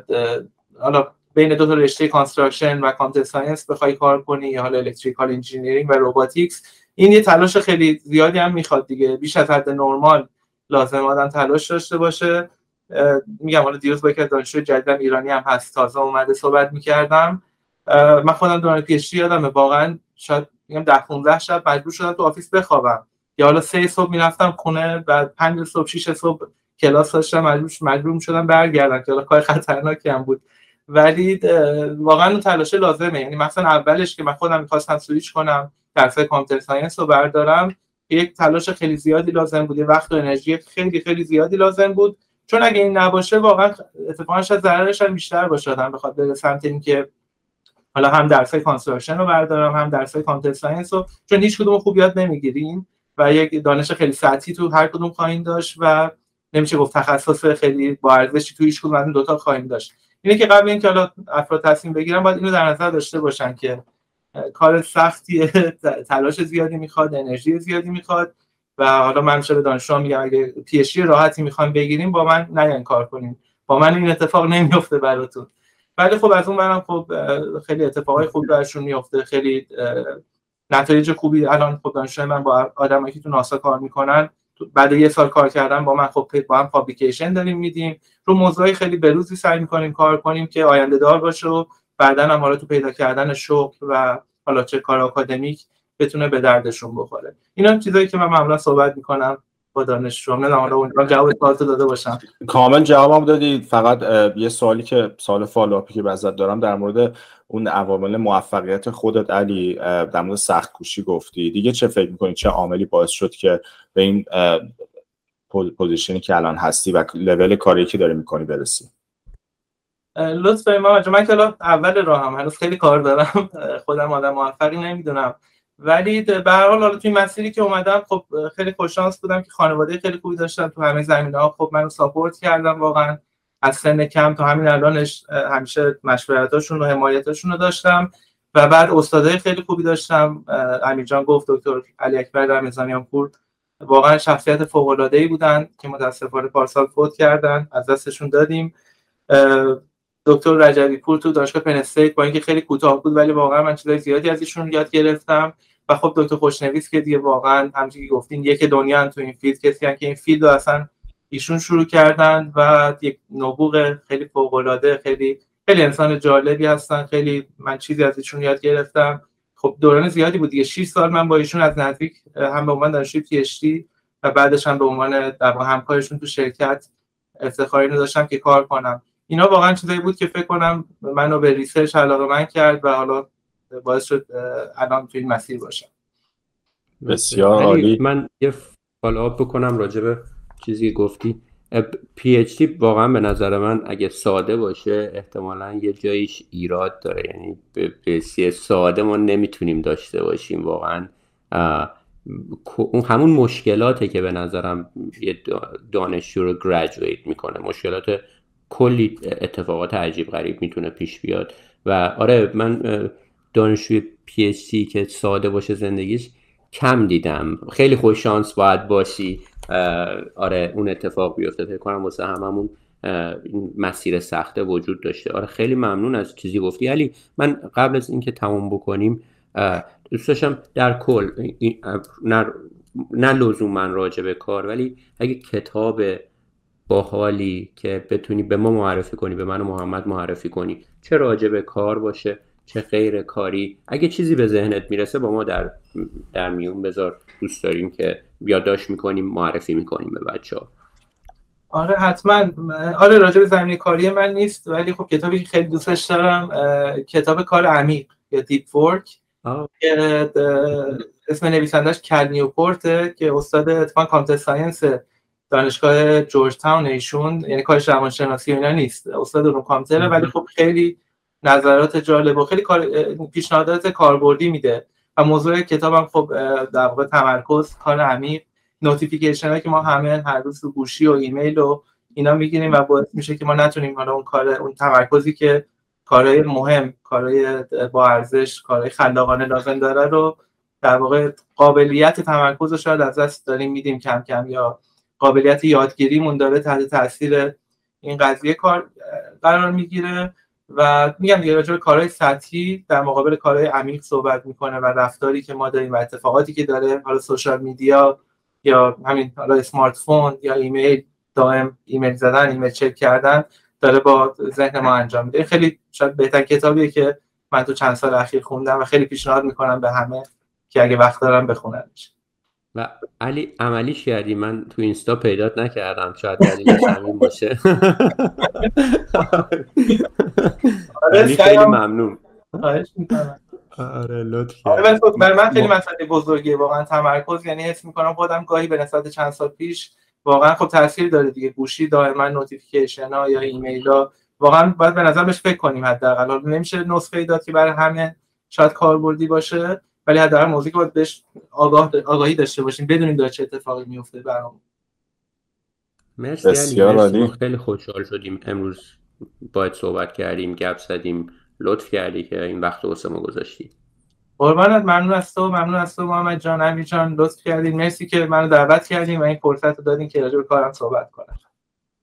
حالا بین دو تا رشته کانستراکشن و کامپیوتر ساینس بخوای کار کنی یا حالا الکتریکال انجینیرینگ و روباتیکس، این یه تلاش خیلی زیادی هم میخواد دیگه، بیش از حد نرمال لازم آدم تلاش داشته باشه. میگم حالا دیروز با یک دانشجو جدیدم ایرانی هم هست تازه اومده صحبت میکردم، من خودم دوران پی اچ دی یادمه واقعا شاید میگم 10-15 شب مجبور شدم تو آفیس بخوابم، یا حالا 3 صبح میرفتم خونه، بعد 5 صبح 6 صبح کلاس داشتم، مجبور شدم برگردم که حالا کار خطرناکی هم بود. ولی واقعا اون تلاش لازمه، یعنی مثلا اولش که من خودم می‌خواستم سوئیچ کنم درس کامپیوتر ساینس رو بردارم، یک تلاش خیلی زیادی لازم بود، وقت و انرژی خیلی خیلی زیادی لازم بود، چون اگه این نباشه واقعا اتفاقا شاید ضررش هم بیشتر باشه. من بخواد بره سمت این که حالا هم درس کانستراکشن رو بردارم هم درس کامپیوتر ساینس رو، چون هیچ کدوم خوب یاد نمیگیریم و یک دانش خیلی سطحی تو هر کدوم خواهیم داشت و نمیشه گفت تخصص خیلی با ارزشی تو هیچ کدوم از این دوتا خواهیم داشت. اینه که قبل اینکه حالا افراد تصمیم بگیرن باید اینو در نظر داشته باشن که کار سختیه، تلاش زیادی میخواد، انرژی زیادی میخواد و حالا من شده دانشجو میگم اگه پی اچ دی راحتی میخوام بگیریم با من نیان کار کنین، با من این اتفاق نمیفته براتون. ولی خب از اون برم خب خیلی اتفاقای خوب براشون میفته، خیلی نتایج خوبی. الان خب دانشجو من با آدمایی که تو ناسا کار میکنن بعد یه سال کار کردن با من خب با هم پابلیکیشن داریم میدیم، رو موضوعی خیلی بروزی سعی میکنیم کار کنیم که آینده دار باشه و بعدن هم حالا تو پیدا کردن شغل و حالا چه کار آکادمیک بتونه به دردشون بخوره. اینا چیزایی که من معمولا صحبت میکنم با دانشجو. نه حالا اونجا جواب سوالتو داده باشم. کاملا جوابم دادید. فقط یه سوالی که سوال فالوآپی که بذات دارم در مورد اون عوامل موفقیت خودت علی، در مورد سخت کوشی گفتی، دیگه چه فکر میکنی چه عاملی باعث شد که به این پوزیشنی که الان هستی و لول کاری که داری میکنی برسی؟ لطف فرمایید. من که اول راهم، هنوز خیلی کار دارم، خودم آدم موفقی نمیدونم، ولی به هر حال حالا توی مسیری که اومدم خب خیلی خوششانس بودم که خانواده خیلی خوبی داشتم تو همه زمینه‌ها. خب منو ساپورت کردم واقعا از سن کم تا همین الانش، همیشه مشورتاشون و حمایتاشون رو داشتم و بعد استادای خیلی خوبی داشتم. امیر جان گفت دکتر علی اکبر رمضانیانپور واقعا شخصیت فوق‌العاده‌ای بودن که متأسفانه پارسال فوت کردن، از دستشون دادیم. دکتر رجبی پور تو دانشگاه پن استیت با اینکه خیلی کوتاه بود ولی واقعا من چیزای زیادی از ایشون یاد گرفتم و خب دکتر خوشنویس که دیگه واقعا همونجوری گفتین یک دنیا تو این فیلد، کسیان که این فیلد رو اصلا ایشون شروع کردن و یک نبوغ خیلی فوق‌العاده، خیلی خیلی انسان جالبی هستن، خیلی من چیزی از ایشون یاد گرفتم. خب دوران زیادی بود دیگه، 6 سال من با ایشون از نزدیک هم به عنوان دانشجوی پی اچ دی و بعدش هم به عنوان در واقع همکارشون تو شرکت افتخاری داشتم که کار کنم. اینا واقعا چیزایی بود که فکر کنم منو به ریسرچ علاقه‌مند کرد و حالا باعث شد الان توی این مسیر باشم. بسیار عالی. من یه فالوآپ بکنم راجع به چیزی که گفتی. پی اچ دی واقعا به نظر من اگه ساده باشه احتمالاً یه جایش ایراد داره، یعنی به ساده ما نمیتونیم داشته باشیم واقعا. اون همون مشکلاته که به نظرم یه دانشجو رو گریجویت میکنه، مشکلات کلی اتفاقات عجیب غریب میتونه پیش بیاد و آره من دانشجوی پی اچ دی که ساده باشه زندگیش کم دیدم. خیلی خوش شانس باید باشی آره اون اتفاق بیفته. فکر کنم واسه هممون این مسیر سخته وجود داشته. آره خیلی ممنون از چیزی گفتی علی. من قبل از اینکه تموم بکنیم دوست داشتم در کل نه لزوما راجع به کار ولی اگه کتاب باحالی که بتونی به ما معرفی کنی، به من و محمد معرفی کنی، چه راجع به کار باشه چه غیر کاری، اگه چیزی به ذهنت میرسه با ما در میون بذار، دوست داریم که یادداشت میکنیم معرفی میکنیم به بچه‌ها. آره حتما. آره راجع به زمینه کاری من نیست ولی خب کتابی که خیلی دوستش دارم کتاب کار عمیق یا دیپ ورک، اسم نویسندش کلار نیوپورته که استاد اتفاقاً کامپیوتر ساینس دانشگاه جورج تاون ایشون، یعنی کارش روانشناسی و اینا نیست، استاد علوم کامپیوتره ولی خب خیلی نظرات جالب و خیلی پیشنهادات کاربردی میده و موضوع کتابم خب در واقع تمرکز، کار عمیق، نوتیفیکیشن هایی که ما همه هر روز تو گوشی و ایمیل و اینا میگیریم و باعث میشه که ما نتونیم حالا اون کار، اون تمرکزی که کارهای مهم، کارهای با ارزش، کارهای خلاقانه لازم داره رو در واقع قابلیت تمرکزش رو شاید از دست داریم میدیم کم کم، یا قابلیت یادگیریمون داره تحت تاثیر این قضیه کار قرار میگیره و میگم دیگه راجع به کارهای سطحی در مقابل کارهای عمیق صحبت میکنه و رفتاری که ما داریم و اتفاقاتی که داره، حالا سوشال میدیا یا همین حالا اسمارت فون یا ایمیل، دائم ایمیل زدن، ایمیل چک کردن داره با ذهن ما انجام میده. خیلی شاید بهترین کتابیه که من تو چند سال اخیر خوندم و خیلی پیشنهاد میکنم به همه که اگه وقت دارن بخوننش. و علی عملیش کردی، من تو اینستا پیدات نکردم، شاید دلیلش همین باشه. علی خیلی ممنون. آره لطف کردی. برای من خیلی مسئله بزرگیه واقعا تمرکز، یعنی حس میکنم خودم گاهی به نسبت چند سال پیش واقعا خب تاثیر داره دیگه، گوشی دائما نوتیفیکیشن ها یا ایمیل ها، واقعا باید به نظر بهش فکر کنیم حداقل. نمیشه نسخه ای داد که برای همه شاید کاربردی باشه ولی حداقل موضوعی که باید بهش آگاهی داشته باشیم، بدونیم داره چه اتفاقی میفته برامون. مرسی علی، خیلی خوشحال شدیم امروز باید صحبت کردیم، گپ زدیم، لطف کردی که این وقت واسه ما گذاشتی. قربانت، ممنون از تو، ممنون از تو محمد جان، امیر جان، لطف کردین. مرسی که منو دعوت کردین و این فرصت رو دادین که راجع به کارم صحبت کنم.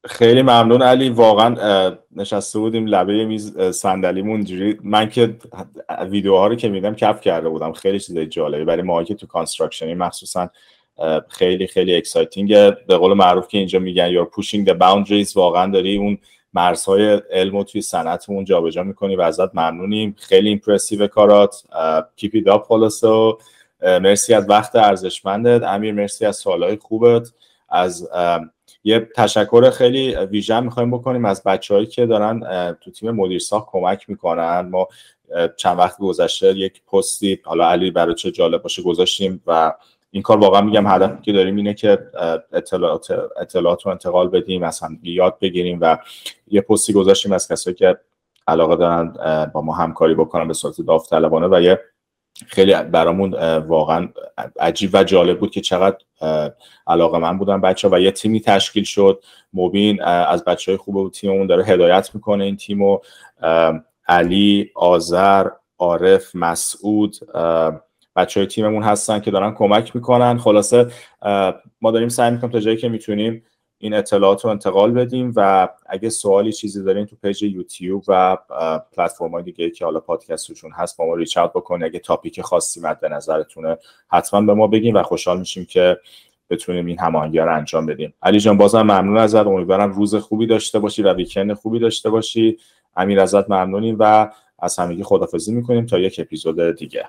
خیلی ممنون علی، واقعا نشسته بودیم لبه میز صندلیمون اونجوری، من که ویدیوها رو که میدم کپ کرده بودم، خیلی چیزای جالبی برای ما که تو کانستراکشن مخصوصا خیلی خیلی اکسایتینگه. به قول معروف که اینجا میگن یور پوشینگ دی باوندریز، واقعا داری اون مرزهای علم رو توی صنعتمون جابجا می‌کنی و ازت ممنونیم. خیلی ایمپرسیو کارات، کیپ ایت آپ خلاصو. مرسی از وقت ارزشمندت امیر، مرسی از سوالای خوبت. از یه تشکر خیلی ویژه می‌خوایم بکنیم از بچه‌هایی که دارن تو تیم مدیرساخت کمک می‌کنن. ما چند وقت گذشته یک پستی حالا علی برای چه جالب باشه گذاشتیم و این کار واقعا میگم هدفی که داریم اینه که اطلاعات رو انتقال بدیم، از هم یاد بگیریم و یه پستی گذاشتیم از کسایی که علاقه دارن با ما همکاری بکنن به صورت داوطلبانه و یه خیلی برامون واقعا عجیب و جالب بود که چقدر علاقه من بودن بچه‌ها و یه تیمی تشکیل شد. مبین از بچهای خوبه و تیممون داره هدایت میکنه این تیمو، علی، آذر، عارف، مسعود، بچه‌های تیممون هستن که دارن کمک میکنن. خلاصه ما داریم سعی میکنیم تا جایی که میتونیم این اطلاعات رو انتقال بدیم و اگه سوالی چیزی دارین تو پیج یوتیوب و پلتفرم‌های دیگه که حالا پادکستشون هست با ما ریچ اوت بکنید. اگه تاپیک خاصی مد نظرتونه حتما به ما بگین و خوشحال میشیم که بتونیم این هماهنگی رو انجام بدیم. علی جان بازم ممنون ازت، امیدوارم روز خوبی داشته باشی و ویکند خوبی داشته باشی. امیر ازت ممنونیم و از همگی خداحافظی میکنیم تا یک اپیزود دیگه.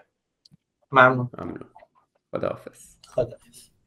ممنون. خداحافظ.